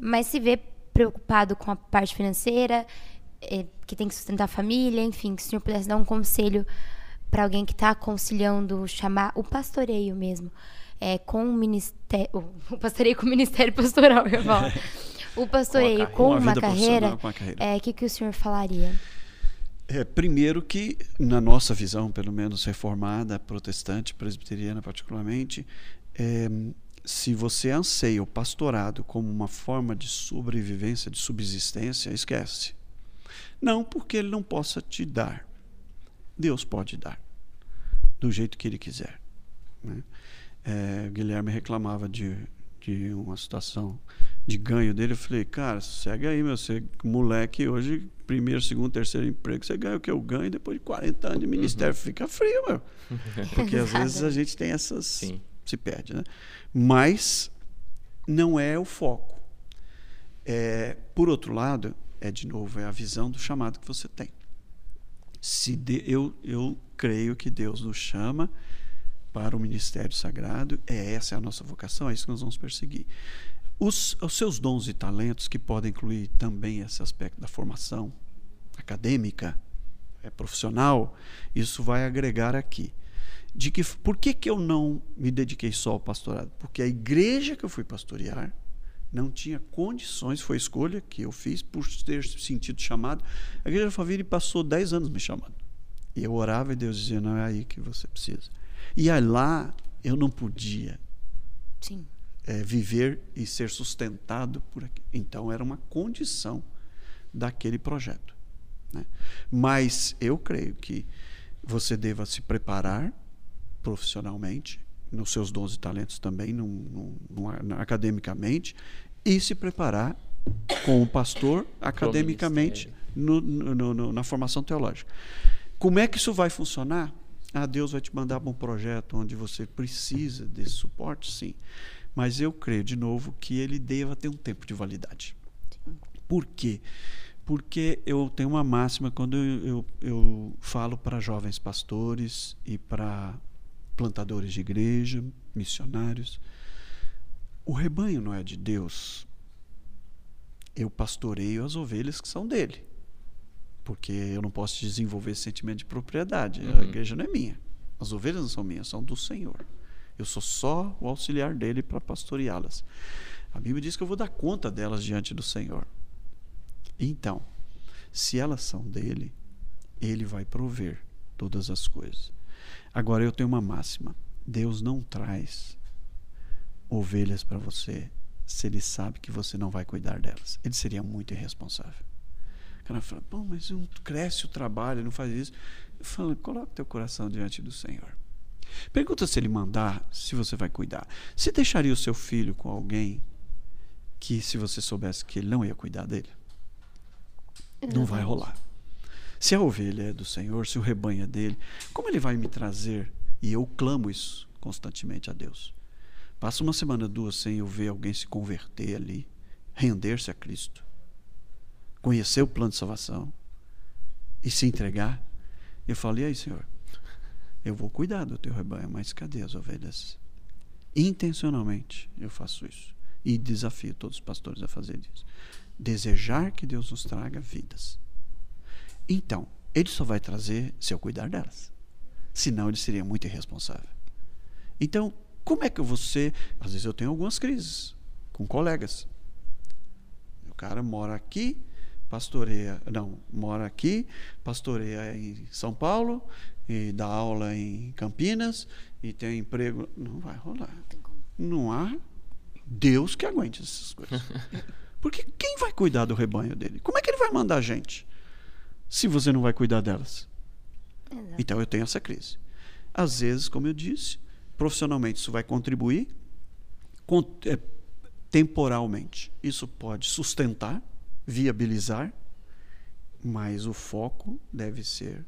mas se vê preocupado com a parte financeira, que tem que sustentar a família, enfim, que o senhor pudesse dar um conselho para alguém que está conciliando chamar o pastoreio mesmo com o ministério, o pastoreio com o ministério pastoral, eu falo. O pastoreio com uma carreira, que o senhor falaria? Primeiro que, na nossa visão, pelo menos reformada, protestante, presbiteriana particularmente, se você anseia o pastorado como uma forma de sobrevivência, de subsistência, esquece. Não porque ele não possa te dar. Deus pode dar, do jeito que ele quiser, né? Guilherme reclamava de uma situação de ganho dele. Eu falei, cara, segue aí, meu, você moleque, hoje, primeiro, segundo, terceiro emprego, você ganha o que eu ganho, depois de 40 anos de ministério, fica frio, meu. Porque às vezes a gente tem essas... Sim. Se perde, né? Mas não é o foco. Por outro lado, de novo, é a visão do chamado que você tem. Eu creio que Deus nos chama para o ministério sagrado, essa é a nossa vocação, é isso que nós vamos perseguir. Os seus dons e talentos, que podem incluir também esse aspecto da formação acadêmica, profissional, isso vai agregar aqui. Por que eu não me dediquei só ao pastorado? Porque a igreja que eu fui pastorear não tinha condições, foi a escolha que eu fiz por ter sentido chamado. A igreja da Faville passou 10 anos me chamando. E eu orava e Deus dizia, não, é aí que você precisa. E aí lá eu não podia viver e ser sustentado por aqui. Então era uma condição daquele projeto, né? Mas eu creio que você deva se preparar profissionalmente, nos seus dons e talentos também, academicamente, e se preparar com o pastor academicamente na formação teológica. Como é que isso vai funcionar? Ah, Deus vai te mandar para um projeto onde você precisa desse suporte, sim. Mas eu creio, de novo, que ele deva ter um tempo de validade. Sim. Por quê? Porque eu tenho uma máxima quando eu falo para jovens pastores e para plantadores de igreja, missionários. O rebanho não é de Deus. Eu pastoreio as ovelhas que são dele. Porque eu não posso desenvolver esse sentimento de propriedade. Uhum. A igreja não é minha. As ovelhas não são minhas, são do Senhor. Eu sou só o auxiliar dele para pastoreá-las. A Bíblia diz que eu vou dar conta delas diante do Senhor. Então, se elas são dele, ele vai prover todas as coisas. Agora, eu tenho uma máxima. Deus não traz ovelhas para você se ele sabe que você não vai cuidar delas. Ele seria muito irresponsável. O cara fala, bom, mas não cresce o trabalho, não faz isso. Eu falo, coloca teu coração diante do Senhor. Pergunta se ele mandar, se você vai cuidar. Você deixaria o seu filho com alguém que, se você soubesse que ele não ia cuidar dele? Não vai rolar. Se a ovelha é do Senhor, se o rebanho é dele, como ele vai me trazer? E eu clamo isso constantemente a Deus. Passa uma semana, duas, sem eu ver alguém se converter ali, render-se a Cristo, conhecer o plano de salvação e se entregar. Eu falei, aí, Senhor, eu vou cuidar do teu rebanho, mas cadê as ovelhas? Intencionalmente eu faço isso e desafio todos os pastores a fazerem isso. Desejar que Deus nos traga vidas. Então, ele só vai trazer se eu cuidar delas. Senão ele seria muito irresponsável. Então, como é que você... Às vezes eu tenho algumas crises com colegas. O cara mora aqui, pastoreia... Não, mora aqui, pastoreia em São Paulo, e dá aula em Campinas, e tem emprego... Não vai rolar. Não há Deus que aguente essas coisas. Porque quem vai cuidar do rebanho dele? Como é que ele vai mandar a gente se você não vai cuidar delas? Exato. Então eu tenho essa crise. Às vezes, como eu disse, profissionalmente isso vai contribuir, temporalmente isso pode sustentar, viabilizar, mas o foco deve ser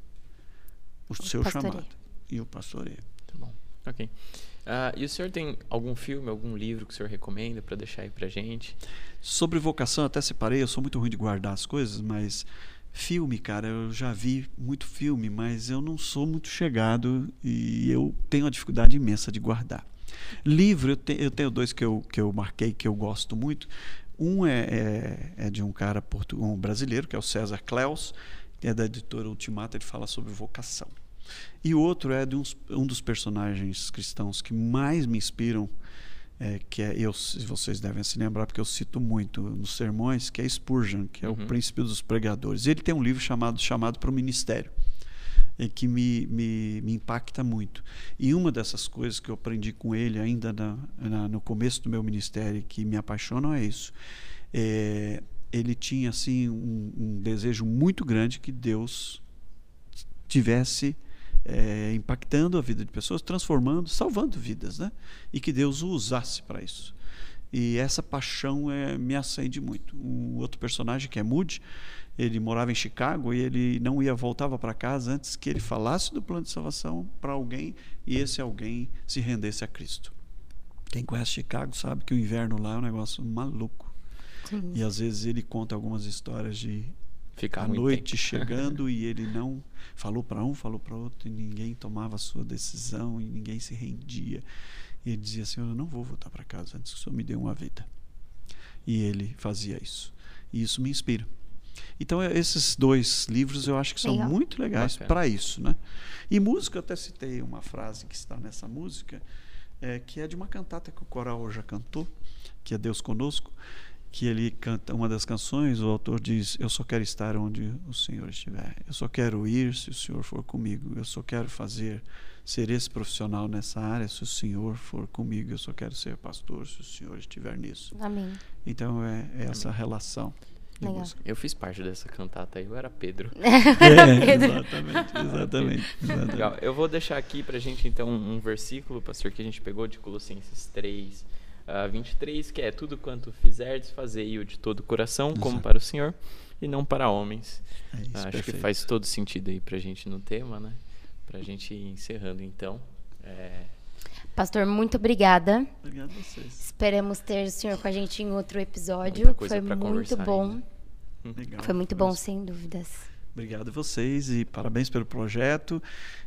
o seu pastoreio. Chamado e o pastoreio. Tá bom. Ok. E o senhor tem algum filme, algum livro que o senhor recomenda para deixar aí pra gente? Sobre vocação, até separei, eu sou muito ruim de guardar as coisas, mas filme, cara, eu já vi muito filme, mas eu não sou muito chegado e eu tenho uma dificuldade imensa de guardar. Livro, eu tenho dois que eu marquei, que eu gosto muito. Um é de um cara brasileiro, que é o César Claus, que é da editora Ultimata, ele fala sobre vocação. E o outro é de um dos personagens cristãos que mais me inspiram, vocês devem se lembrar, porque eu cito muito nos sermões, que é Spurgeon, que é o príncipe dos pregadores. Ele tem um livro chamado para o ministério, que me impacta muito. E uma dessas coisas que eu aprendi com ele ainda no começo do meu ministério, que me apaixonam, é isso. Ele tinha assim, um desejo muito grande que Deus tivesse impactando a vida de pessoas, transformando, salvando vidas, né? E que Deus o usasse para isso. E essa paixão me acende muito. Um outro personagem, que é Moody, ele morava em Chicago e ele não voltava para casa antes que ele falasse do plano de salvação para alguém, e esse alguém se rendesse a Cristo. Quem conhece Chicago sabe que o inverno lá é um negócio maluco. Sim. E às vezes ele conta algumas histórias de Ficar à noite tempo. Chegando e ele não falou para um, falou para outro, e ninguém tomava a sua decisão e ninguém se rendia. E ele dizia: Senhor, eu não vou voltar para casa antes que o Senhor me dê uma vida. E ele fazia isso. E isso me inspira. Então, esses dois livros eu acho que são legal. Muito legais para isso, né? E música, eu até citei uma frase que está nessa música, que é de uma cantata que o coral já cantou, que é Deus Conosco, que ele canta uma das canções, o autor diz: eu só quero estar onde o Senhor estiver, eu só quero ir se o Senhor for comigo, eu só quero ser esse profissional nessa área se o Senhor for comigo, eu só quero ser pastor se o Senhor estiver nisso. Amém. Então é essa relação. Eu fiz parte dessa cantata aí, eu era Pedro. Exatamente. Legal. Eu vou deixar aqui pra gente então um versículo, pastor, que a gente pegou de Colossenses 3, 23, que é: tudo quanto fizerdes, fazei-o de todo o coração, exato, como para o Senhor e não para homens. É isso, acho perfeito. Que faz todo sentido aí pra gente no tema, né? Pra gente ir encerrando então. Pastor, muito obrigada. Obrigado a vocês. Esperamos ter o senhor com a gente em outro episódio. Foi muito bom. Legal, foi muito bom, sem dúvidas. Obrigado a vocês e parabéns pelo projeto.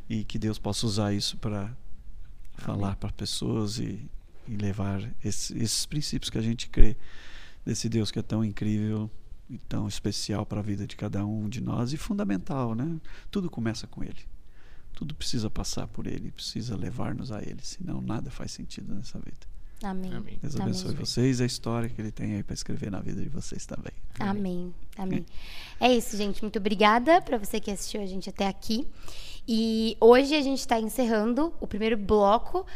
E que Deus possa usar isso para falar para pessoas e levar esses princípios que a gente crê desse Deus que é tão incrível e tão especial para a vida de cada um de nós. E fundamental, né? Tudo começa com Ele. Tudo precisa passar por Ele, precisa levar-nos a Ele, senão nada faz sentido nessa vida. Amém. Amém. Deus abençoe vocês e a história que Ele tem aí para escrever na vida de vocês também. Amém. Amém. É isso, gente. Muito obrigada para você que assistiu a gente até aqui. E hoje a gente está encerrando o primeiro bloco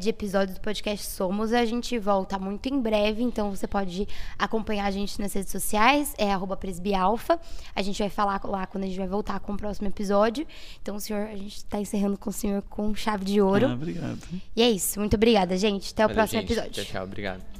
de episódio do podcast Somos. A gente volta muito em breve, então você pode acompanhar a gente nas redes sociais, @presbialfa. A gente vai falar lá quando a gente vai voltar com o próximo episódio. Então, senhor, a gente está encerrando com o senhor com chave de ouro. Obrigado. E é isso. Muito obrigada, gente. Até o próximo episódio. Tchau, obrigado.